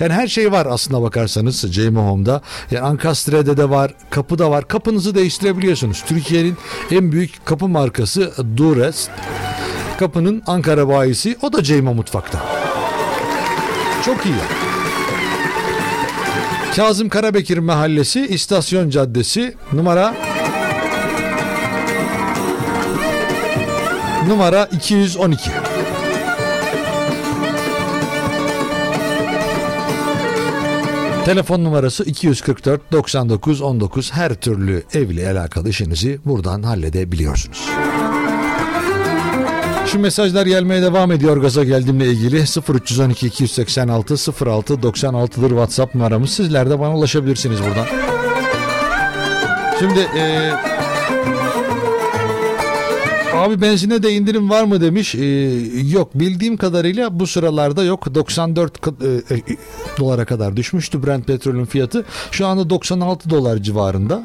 Yani her şey var aslına bakarsanız Ceymo Home'da. Yani Ankastre'de de var, kapıda var. Kapınızı değiştirebiliyorsunuz. Türkiye'nin en büyük kapı markası Durest. Kapının Ankara bayisi, o da Ceymo Mutfak'ta. Çok iyi. Kazım Karabekir Mahallesi, İstasyon Caddesi, numara 212. Telefon numarası 244 99 19. Her türlü evle alakalı işinizi buradan halledebiliyorsunuz. Şu mesajlar gelmeye devam ediyor gaza geldiğimle ilgili. 0312 286 06 96'dır WhatsApp numaramız. Sizler de bana ulaşabilirsiniz buradan. Şimdi abi benzine de indirim var mı demiş. Yok, bildiğim kadarıyla bu sıralarda yok. 94 dolara kadar düşmüştü Brent petrolün fiyatı. Şu anda 96 dolar civarında.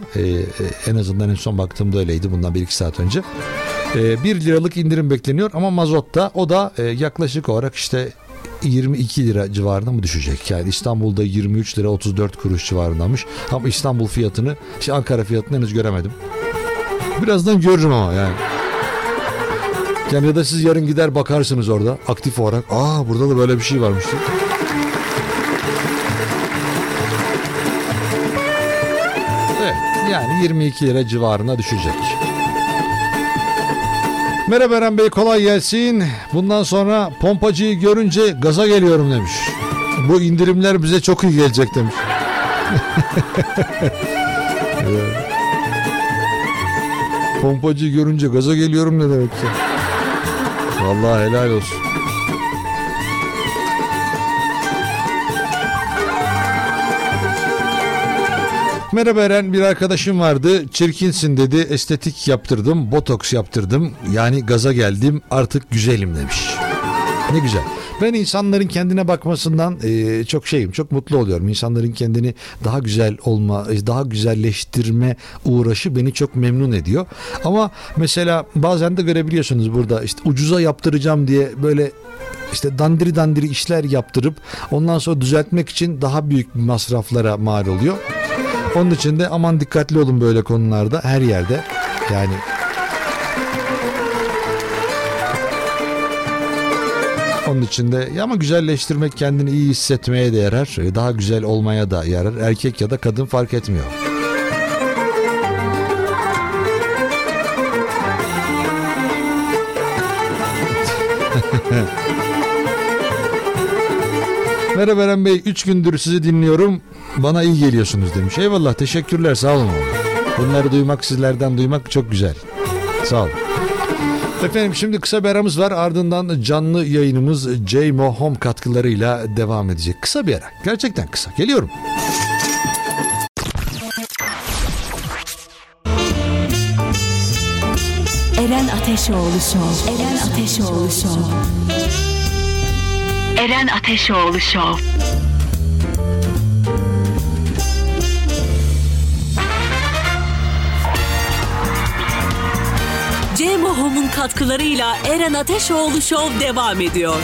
En azından en son baktığımda öyleydi, bundan 1-2 saat önce. 1 liralık indirim bekleniyor ama mazotta, o da yaklaşık olarak işte 22 lira civarında mı düşecek? Yani İstanbul'da 23 lira 34 kuruş civarındamış. Ama İstanbul fiyatını, işte Ankara fiyatını henüz göremedim. Birazdan görürüm ama yani. Yani ya da siz yarın gider bakarsınız orada aktif olarak. Burada da böyle bir şey varmıştı. Evet, yani 22 lira civarına düşecek. Merhaba Eren Bey, kolay gelsin. Bundan sonra pompacıyı görünce gaza geliyorum demiş. Bu indirimler bize çok iyi gelecek demiş. Evet. Pompacıyı görünce gaza geliyorum ne demek ki? Vallahi helal olsun. Merhaba Eren, bir arkadaşım vardı. Çirkinsin dedi. Estetik yaptırdım, botoks yaptırdım. Yani gaza geldim, artık güzelim demiş. Ne güzel. Ben insanların kendine bakmasından çok mutlu oluyorum. İnsanların kendini daha güzel olma, daha güzelleştirme uğraşı beni çok memnun ediyor. Ama mesela bazen de görebiliyorsunuz burada işte ucuza yaptıracağım diye böyle işte dandiri işler yaptırıp ondan sonra düzeltmek için daha büyük masraflara mal oluyor. Onun için de aman dikkatli olun böyle konularda, her yerde yani. Onun içinde ama güzelleştirmek kendini iyi hissetmeye de yarar. Daha güzel olmaya da yarar. Erkek ya da kadın fark etmiyor. Merhaba Eren Bey, 3 gündür sizi dinliyorum. Bana iyi geliyorsunuz demiş. Eyvallah, teşekkürler, sağ olun. Bunları duymak, sizlerden duymak çok güzel. Sağ olun. Efendim, şimdi kısa bir aramız var, ardından canlı yayınımız Ceymo Home katkılarıyla devam edecek. Kısa bir ara, gerçekten kısa, geliyorum. Eren Ateşoğlu Show. Ceymo Home'un katkılarıyla Eren Ateşoğlu Show devam ediyor.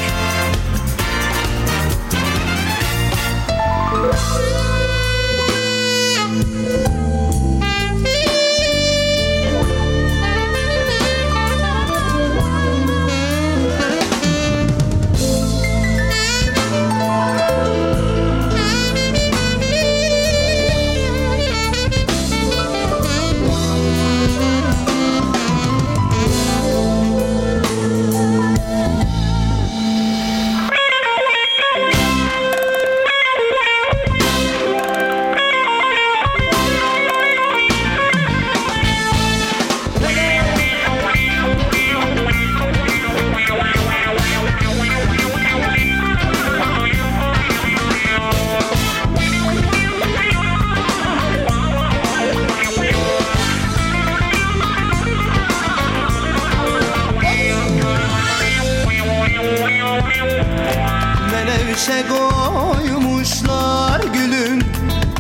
menevşe koymuşlar gülün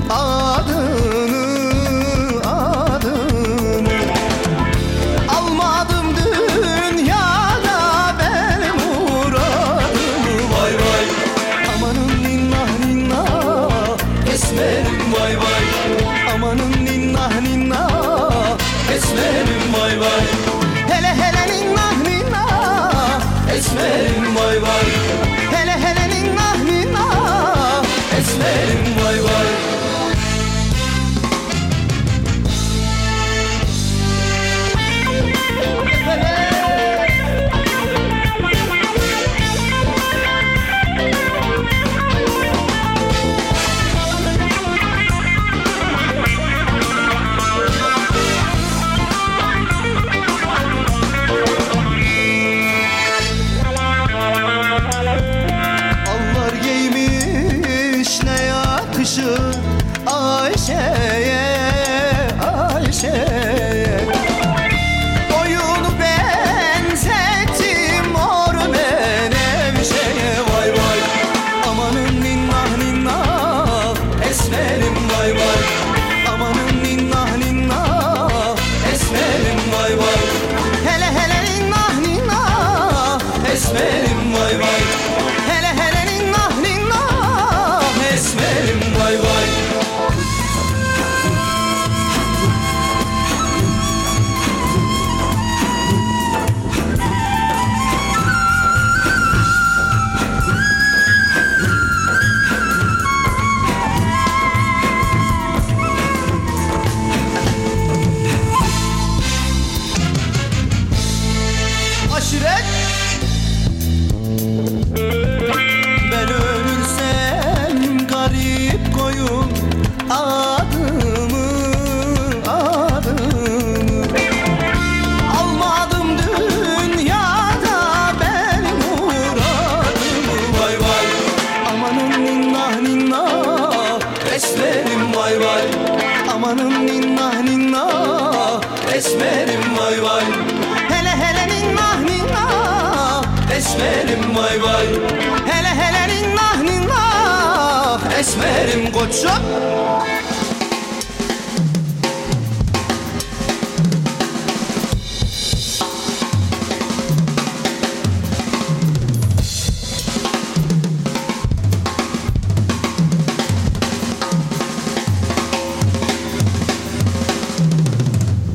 adını. Almadım dünyada benim muradımı. Vay vay, amanın ninnah ninnah esmerim vay vay. Amanın ninnah ninnah esmerim vay vay. Hele hele ninnah ninnah esmerim vay vay. Hele hele ninnah ninnah esmerim vay vay. Ayşe'ye, Ayşe'ye boyunu benzettim mor menevşeye. Vay vay, amanın ninnah ninnah esmerim vay vay. Amanın ninnah ninnah esmerim vay vay. Hele hele ninnah ninnah esmerim vay vay. Hele hele ninnah ninnah esmerim vay vay. Aşiret, ben ölürsem garip koyun adımı. Almadım dünyada benim muradımı. Vay vay, amanın ninnah ninnah esmerim vay vay. Amanın ninnah ninnah esmerim vay vay. Hele hele ninnah esmerim vay vay. Hele hele ninnah ninnah esmerim koçum.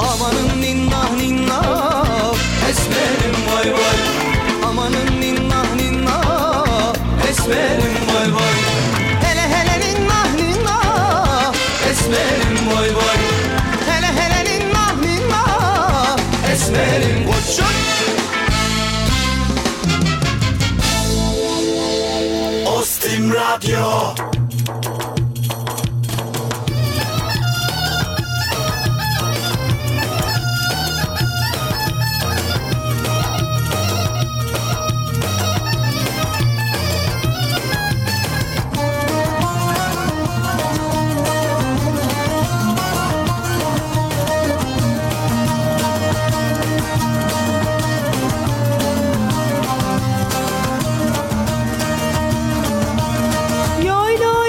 Amanın ninnah ninnah esmerim vay vay. Amanın ninnah ninnah esmerim vay vay. Hele hele ninnah ninnah esmerim vay vay. Hele hele ninnah ninnah esmerim koçum. Ostim Radyo. Yo yo.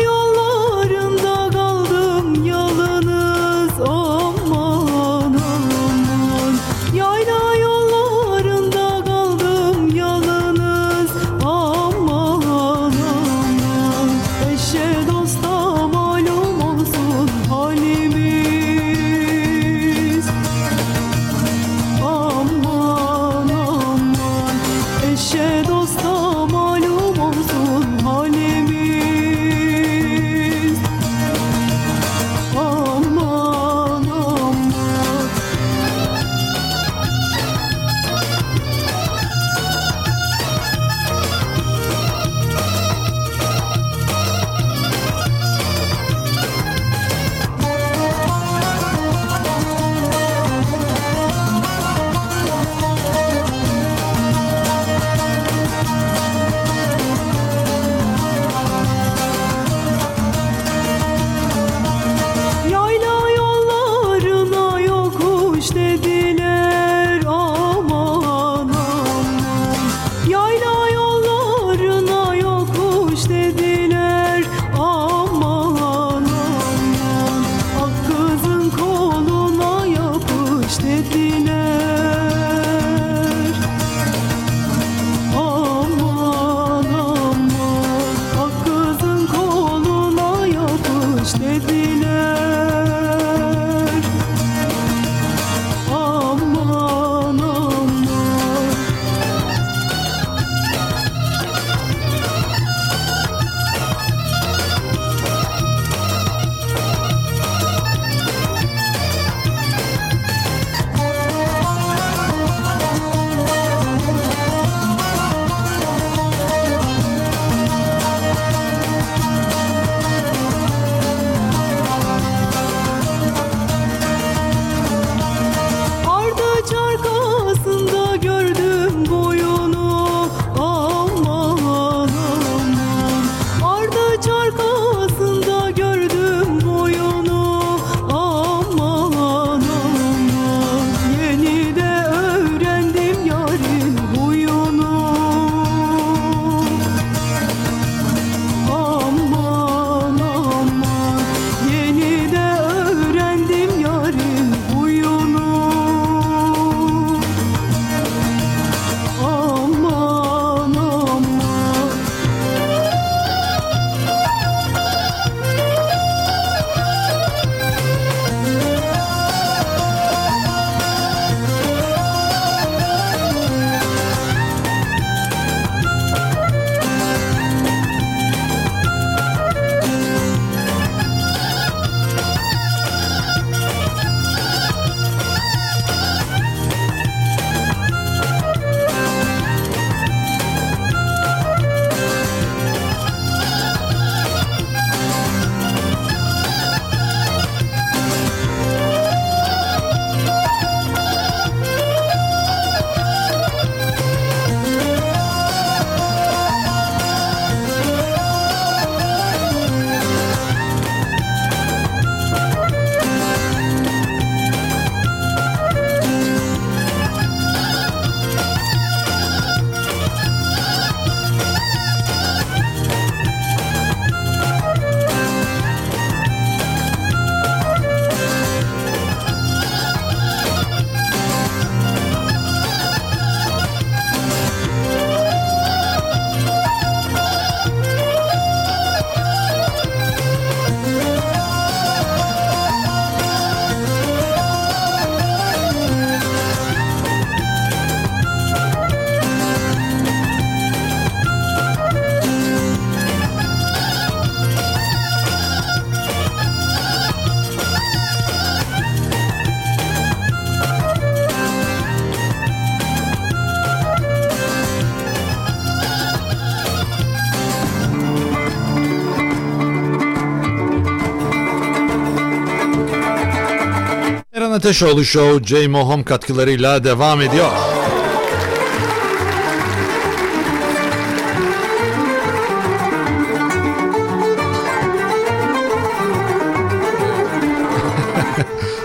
Ateşoğlu Show, JMO Home katkılarıyla devam ediyor.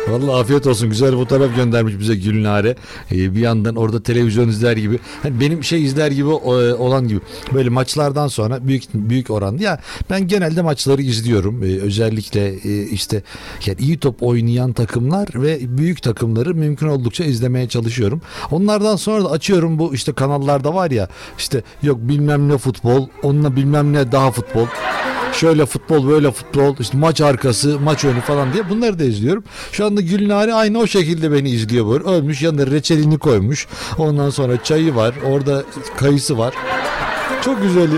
Vallahi afiyet olsun. Güzel fotoğraf göndermiş bize Gülnare. Bir yandan orada televizyon izler gibi. Hani benim izler gibi olan gibi. Böyle maçlardan sonra büyük oranda. Ya ben genelde maçları izliyorum. Özellikle işte yani iyi top oynayan takımlar ve büyük takımları mümkün oldukça izlemeye çalışıyorum. Onlardan sonra da açıyorum bu işte kanallarda var ya. İşte yok bilmem ne futbol. Onunla bilmem ne daha futbol. Şöyle futbol, böyle futbol, işte maç arkası, maç önü falan diye bunları da izliyorum. Şu anda Gülnare aynı o şekilde beni izliyor böyle. Ölmüş, yanına reçelini koymuş. Ondan sonra çayı var, orada kayısı var. Çok güzel.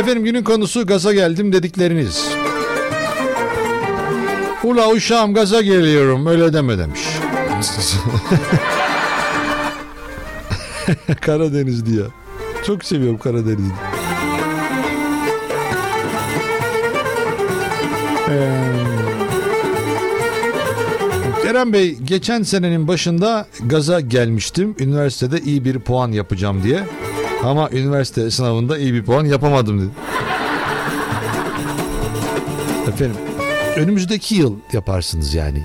Efendim günün konusu gaza geldim dedikleriniz. Ula uşağım gaza geliyorum, öyle deme demiş. Karadeniz diyor. Çok seviyorum Karadeniz'i. Kerem Bey, geçen senenin başında gaza gelmiştim. Üniversitede iyi bir puan yapacağım diye. Ama üniversite sınavında iyi bir puan yapamadım dedi. Efendim, önümüzdeki yıl yaparsınız yani.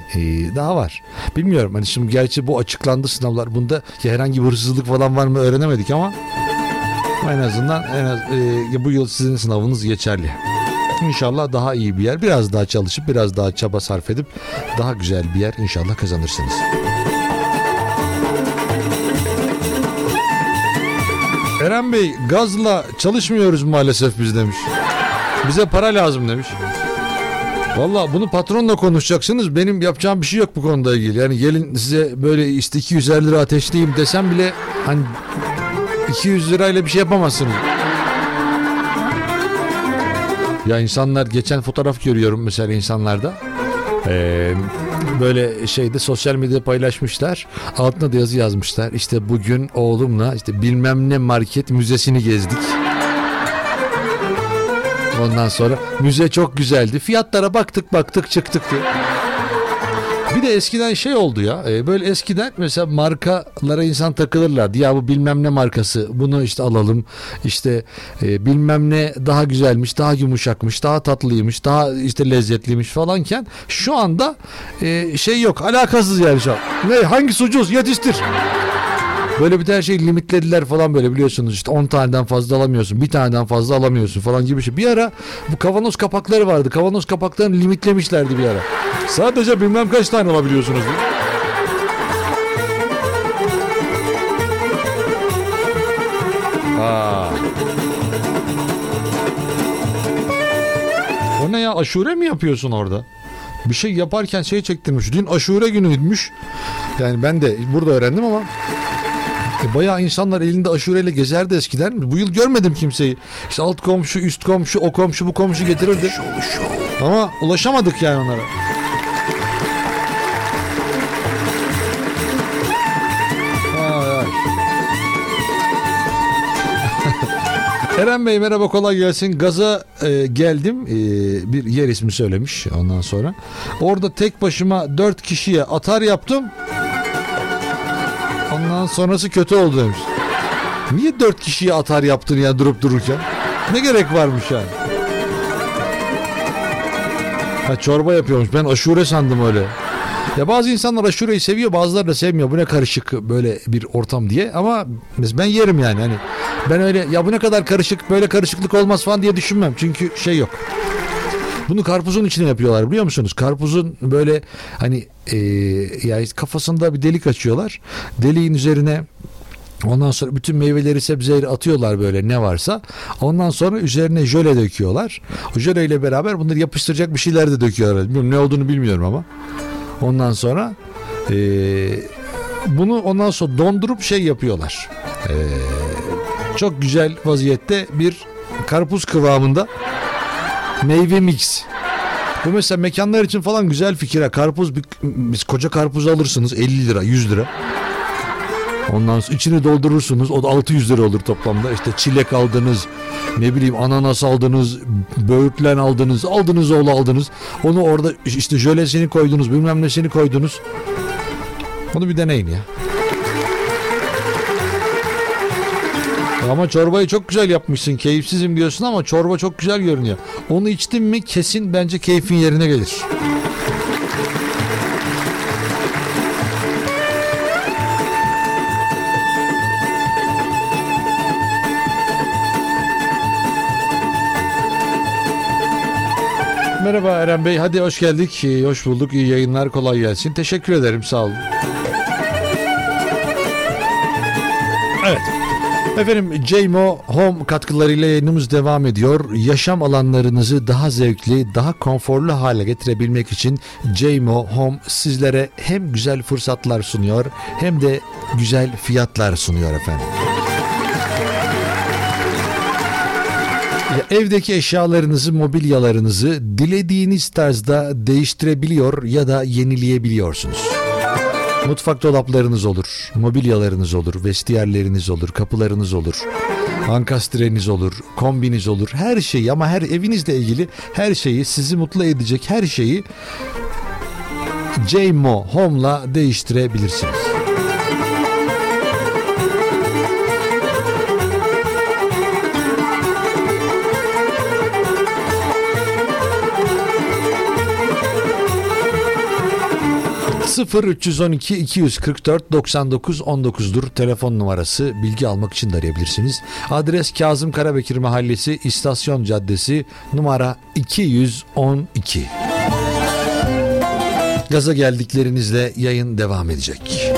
Daha var. Bilmiyorum hani şimdi gerçi bu açıklandı sınavlar. Bunda herhangi bir hırsızlık falan var mı öğrenemedik ama... En az bu yıl sizin sınavınız geçerli. İnşallah daha iyi bir yer, biraz daha çalışıp biraz daha çaba sarf edip daha güzel bir yer inşallah kazanırsınız. Eren Bey, gazla çalışmıyoruz maalesef biz demiş. Bize para lazım demiş. Valla bunu patronla konuşacaksınız. Benim yapacağım bir şey yok bu konuda ilgili. Yani gelin size böyle işte 250 lira ateşleyeyim desem bile hani 200 lirayla bir şey yapamazsınız. Ya insanlar geçen fotoğraf görüyorum mesela insanlarda. Böyle şeyde sosyal medyada paylaşmışlar. Altına da yazı yazmışlar. İşte bugün oğlumla işte bilmem ne market müzesini gezdik. Ondan sonra müze çok güzeldi. Fiyatlara baktık çıktık diye. Bir de eskiden oldu ya böyle eskiden mesela markalara insan takılırlardı. Ya bu bilmem ne markası bunu işte alalım işte bilmem ne daha güzelmiş, daha yumuşakmış, daha tatlıymış, daha işte lezzetliymiş falanken şu anda yok, alakasız yani şu an. Ne, hangisi ucuz yetiştir. Böyle bir de her şeyi limitlediler falan böyle biliyorsunuz işte 10 taneden fazla alamıyorsun, bir taneden fazla alamıyorsun falan gibi bir şey. Bir ara bu kavanoz kapakları vardı. Kavanoz kapaklarını limitlemişlerdi bir ara. Sadece bilmem kaç tane alabiliyorsunuz diye. O ne ya, aşure mi yapıyorsun orada? Bir şey yaparken çektirmiş. Dün aşure günüymüş. Yani ben de burada öğrendim ama... Bayağı insanlar elinde aşureyle gezerdi eskiden. Bu yıl görmedim kimseyi. İşte alt komşu, üst komşu, o komşu, bu komşu getirirdi. Ama ulaşamadık yani onlara. Eren Bey merhaba, kolay gelsin. Gaza geldim. Bir yer ismi söylemiş ondan sonra. Orada tek başıma 4 kişiye atar yaptım. Ondan sonrası kötü oldu demiş. Niye 4 kişiye atar yaptın ya durup dururken? Ne gerek varmış yani? Ha, çorba yapıyormuş. Ben aşure sandım öyle. Ya bazı insanlar aşureyi seviyor, bazıları da sevmiyor. Bu ne karışık böyle bir ortam diye. Ama ben yerim yani. Hani ben öyle ya bu ne kadar karışık, böyle karışıklık olmaz falan diye düşünmem. Çünkü yok. Bunu karpuzun içine yapıyorlar biliyor musunuz? Karpuzun böyle hani yani kafasında bir delik açıyorlar. Deliğin üzerine ondan sonra bütün meyveleri, sebzeleri atıyorlar böyle ne varsa. Ondan sonra üzerine jöle döküyorlar. O jöleyle beraber bunları yapıştıracak bir şeyler de döküyorlar. Bilmiyorum, ne olduğunu bilmiyorum ama. Ondan sonra bunu ondan sonra dondurup yapıyorlar. Çok güzel vaziyette bir karpuz kıvamında meyve mix. Bu mesela mekanlar için falan güzel fikir ha. Karpuz, koca karpuz alırsınız 50 lira, 100 lira. Ondan sonra içini doldurursunuz. O da 600 lira olur toplamda. İşte çilek aldınız, ne bileyim ananas aldınız, böğürtlen aldınız, aldınız oğlu aldınız. Onu orada işte jölesini koydunuz, bilmem nesini koydunuz. Onu bir deneyin ya. Ama çorbayı çok güzel yapmışsın, keyifsizim diyorsun ama çorba çok güzel görünüyor. Onu içtin mi kesin bence keyfin yerine gelir. Merhaba Eren Bey, hadi hoş geldik, hoş bulduk, iyi yayınlar, kolay gelsin. Teşekkür ederim, sağ olun. Evet. Efendim, JMO Home katkılarıyla yayınımız devam ediyor. Yaşam alanlarınızı daha zevkli, daha konforlu hale getirebilmek için JMO Home sizlere hem güzel fırsatlar sunuyor hem de güzel fiyatlar sunuyor efendim. Evdeki eşyalarınızı, mobilyalarınızı dilediğiniz tarzda değiştirebiliyor ya da yenileyebiliyorsunuz. Mutfak dolaplarınız olur, mobilyalarınız olur, vestiyerleriniz olur, kapılarınız olur, ankastreniz olur, kombiniz olur. Her şeyi, ama her evinizle ilgili her şeyi, sizi mutlu edecek her şeyi JMO Home'la değiştirebilirsiniz. ...0312-244-99-19'dur... telefon numarası, bilgi almak için de arayabilirsiniz. Adres Kazım Karabekir Mahallesi, İstasyon Caddesi, numara 212. Gaza geldiklerinizle yayın devam edecek.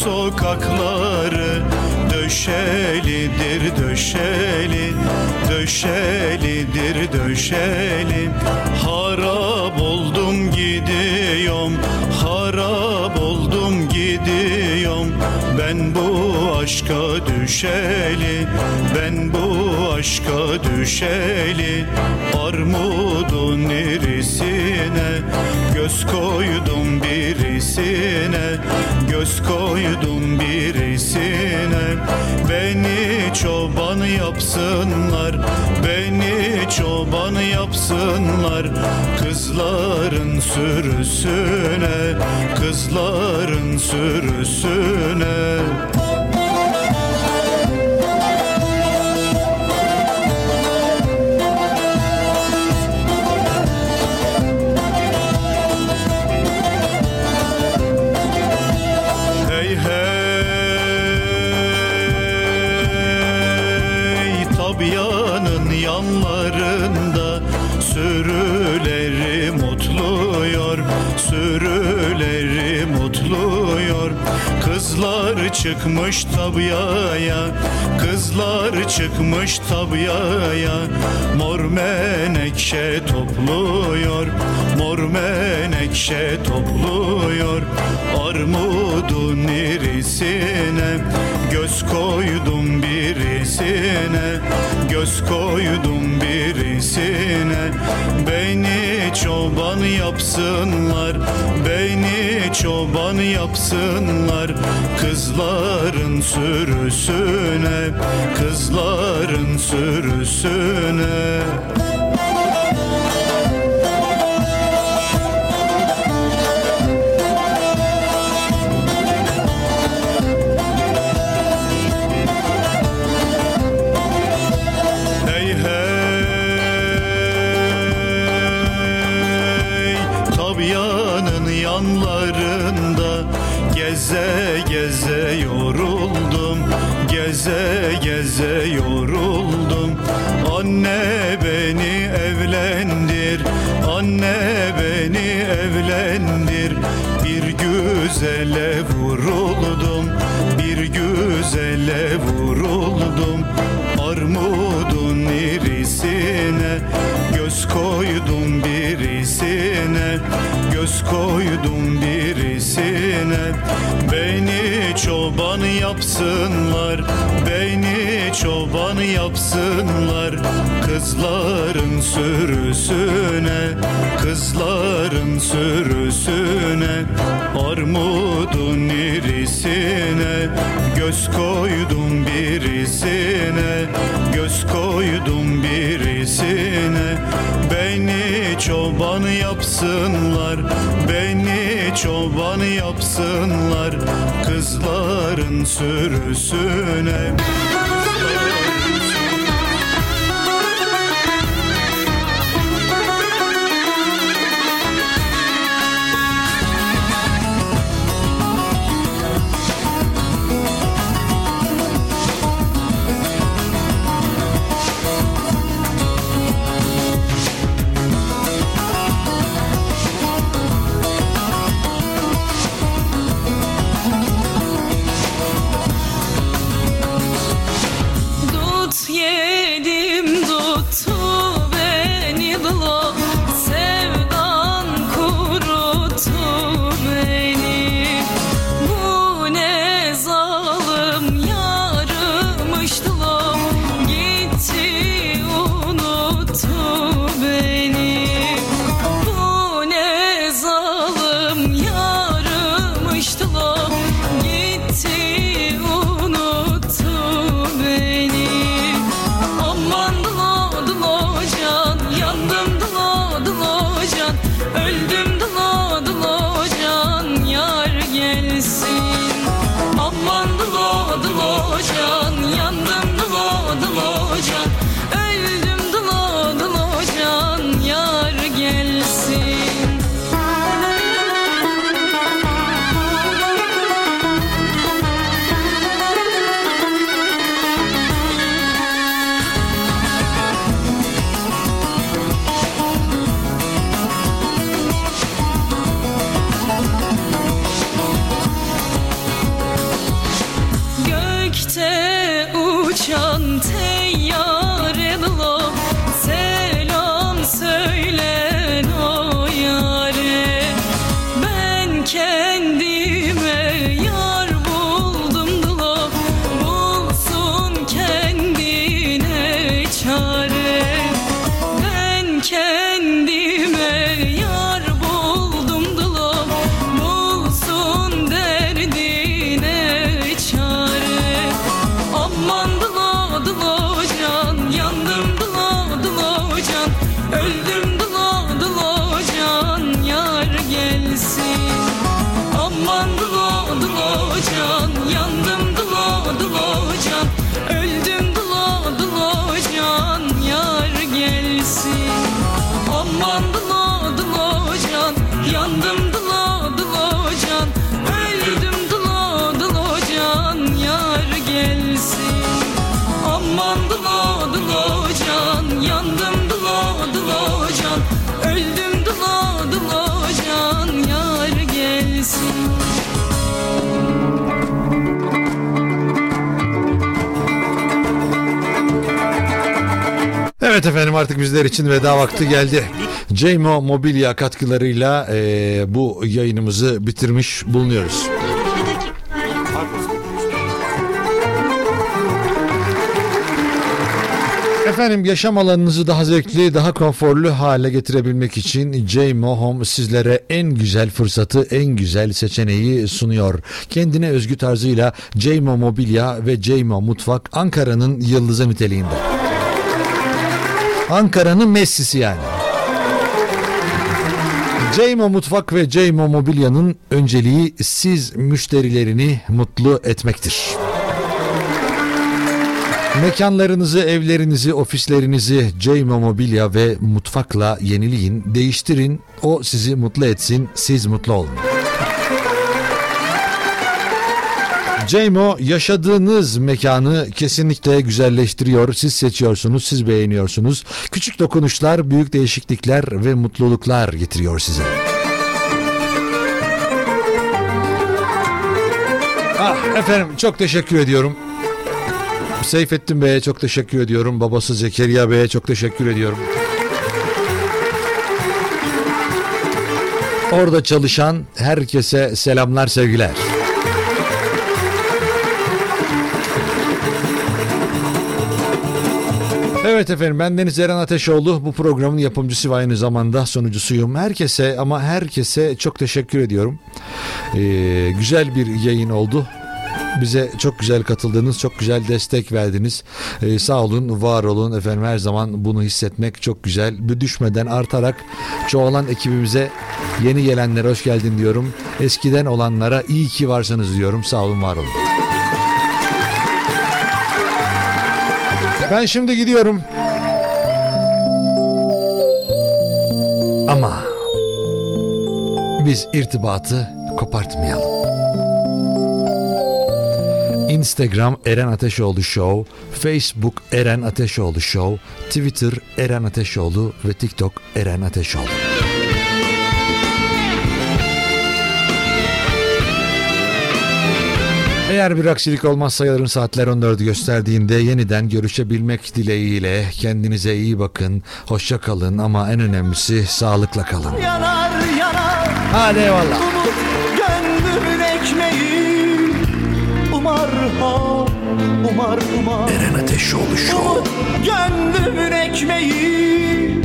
Sokakları döşelidir, döşeli, döşelidir, döşeli. Harap oldum gidiyorum, harap oldum gidiyorum. Ben bu aşka düşeli, ben bu aşka düşeli. Armudun irisine göz koydum birisine, göz koydum birisine. Beni çoban yapsınlar, beni çoban yapsınlar. Kızların sürüsüne, kızların sürüsüne. Sürüleri mutluyor. Kızlar çıkmış tabyaya, kızlar çıkmış tabyaya. Mor menekşe topluyor, mor menekşe topluyor. Armudun irisine göz koydum birisine, göz koydum birisine. Beni çoban yapsınlar, beni çoban yapsınlar. Kızların sürüsüne, kızların sürüsüne. Geze geze yoruldum, geze geze yoruldum. Anne beni evlendir, anne beni evlendir. Bir güzele vuruldum, bir güzele vuruldum. Armudun irisine göz koydum birisine. göz koydum birisine. Beyni çoban yapsınlar, beyni çoban yapsınlar. Kızların sürüsüne, kızların sürüsüne, armudun irisine göz koydum birisine, göz koydum birisine. Beni çoban yapsınlar, beni çoban yapsınlar. Kızların sürüsüne. Evet efendim, artık bizler için veda vakti geldi. Ceymo Mobilya katkılarıyla bu yayınımızı bitirmiş bulunuyoruz. Efendim, yaşam alanınızı daha zevkli, daha konforlu hale getirebilmek için Ceymo Home sizlere en güzel fırsatı, en güzel seçeneği sunuyor. Kendine özgü tarzıyla Ceymo Mobilya ve Ceymo Mutfak Ankara'nın yıldızı niteliğinde. Ankara'nın Messi'si yani. Ceymo Mutfak ve Ceymo Mobilya'nın önceliği siz müşterilerini mutlu etmektir. Mekanlarınızı, evlerinizi, ofislerinizi Ceymo Mobilya ve Mutfak'la yenileyin, değiştirin. O sizi mutlu etsin, siz mutlu olun. Ceymo yaşadığınız mekanı kesinlikle güzelleştiriyor. Siz seçiyorsunuz, siz beğeniyorsunuz. Küçük dokunuşlar, büyük değişiklikler ve mutluluklar getiriyor size. Ah efendim, çok teşekkür ediyorum. Seyfettin Bey'e çok teşekkür ediyorum. Babası Zekeriya Bey'e çok teşekkür ediyorum. Orada çalışan herkese selamlar, sevgiler. Evet efendim, ben Deniz Eren Ateşoğlu. Bu programın yapımcısı ve aynı zamanda sunucusuyum. Herkese ama herkese çok teşekkür ediyorum. Güzel bir yayın oldu. Bize çok güzel katıldınız, çok güzel destek verdiniz. Sağ olun, var olun efendim. Her zaman bunu hissetmek çok güzel. Bir düşmeden artarak çoğalan ekibimize, yeni gelenlere hoş geldin diyorum. Eskiden olanlara iyi ki varsınız diyorum. Sağ olun, var olun. Ben şimdi gidiyorum. Ama biz irtibatı kopartmayalım. Instagram Eren Ateşoğlu Show, Facebook Eren Ateşoğlu Show, Twitter Eren Ateşoğlu ve TikTok Eren Ateşoğlu. Eğer bir aksilik olmazsa yarın saatler 14'ü gösterdiğinde yeniden görüşebilmek dileğiyle kendinize iyi bakın, hoşça kalın ama en önemlisi sağlıkla kalın. Yanar. Hadi eyvallah. Gönlümün ekmeği. Umar Eren Ateşoğlu Show. Gönlümün ekmeği.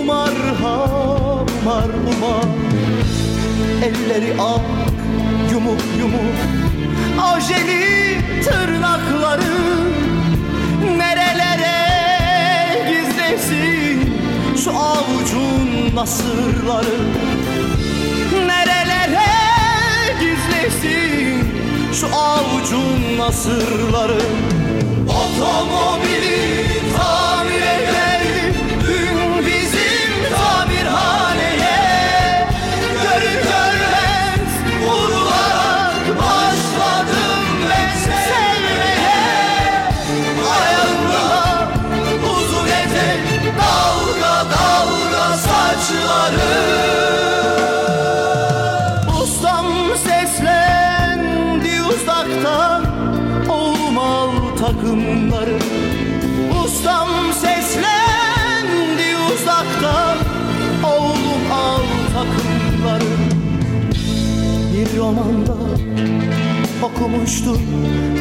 Umar. Elleri al, yumuk. Ajeli tırnakları nerelere gizlesin şu avucun nasırları, nerelere gizlesin şu avucun nasırları. Otomobili tamir ederdi dün bizim tamirhaneye, görür görmez vurularak başladım ben sevmeye. Ayağımda uzun etek, dalga dalga saçları. Ustam seslendi uzaktan, oğlum al takımları. Bir romanda okumuştum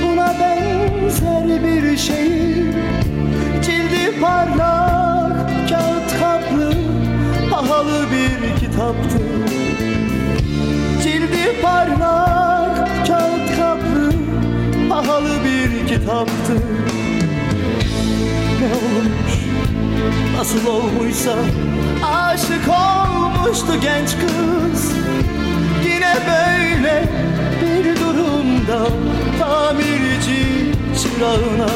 buna benzer bir şeyi. Cildi parlak, kağıt kaplı, pahalı bir kitaptı. Cildi parlak, kağıt kaplı, pahalı bir kitaptı. Ne olmuş, nasıl olmuşsa aşık olmuştu genç kız. Yine böyle bir durumda tamirci çırağına,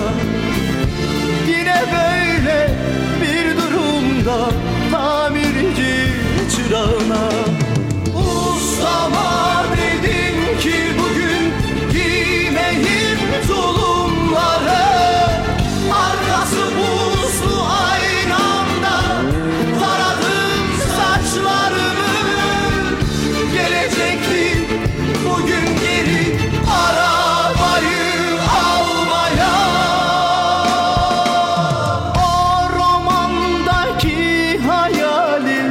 yine böyle bir durumda tamirci çırağına. Ustama dedim ki bugün giymeyim tulumları. Arkası buzlu aynamda taradım saçlarımı. Gelecektim bugün geri arabayı almaya. O romandaki hayalim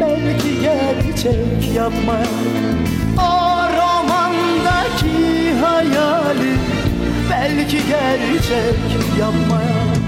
belki gerçek yapmaya. O romandaki hayalim belki gerçek yapmaya.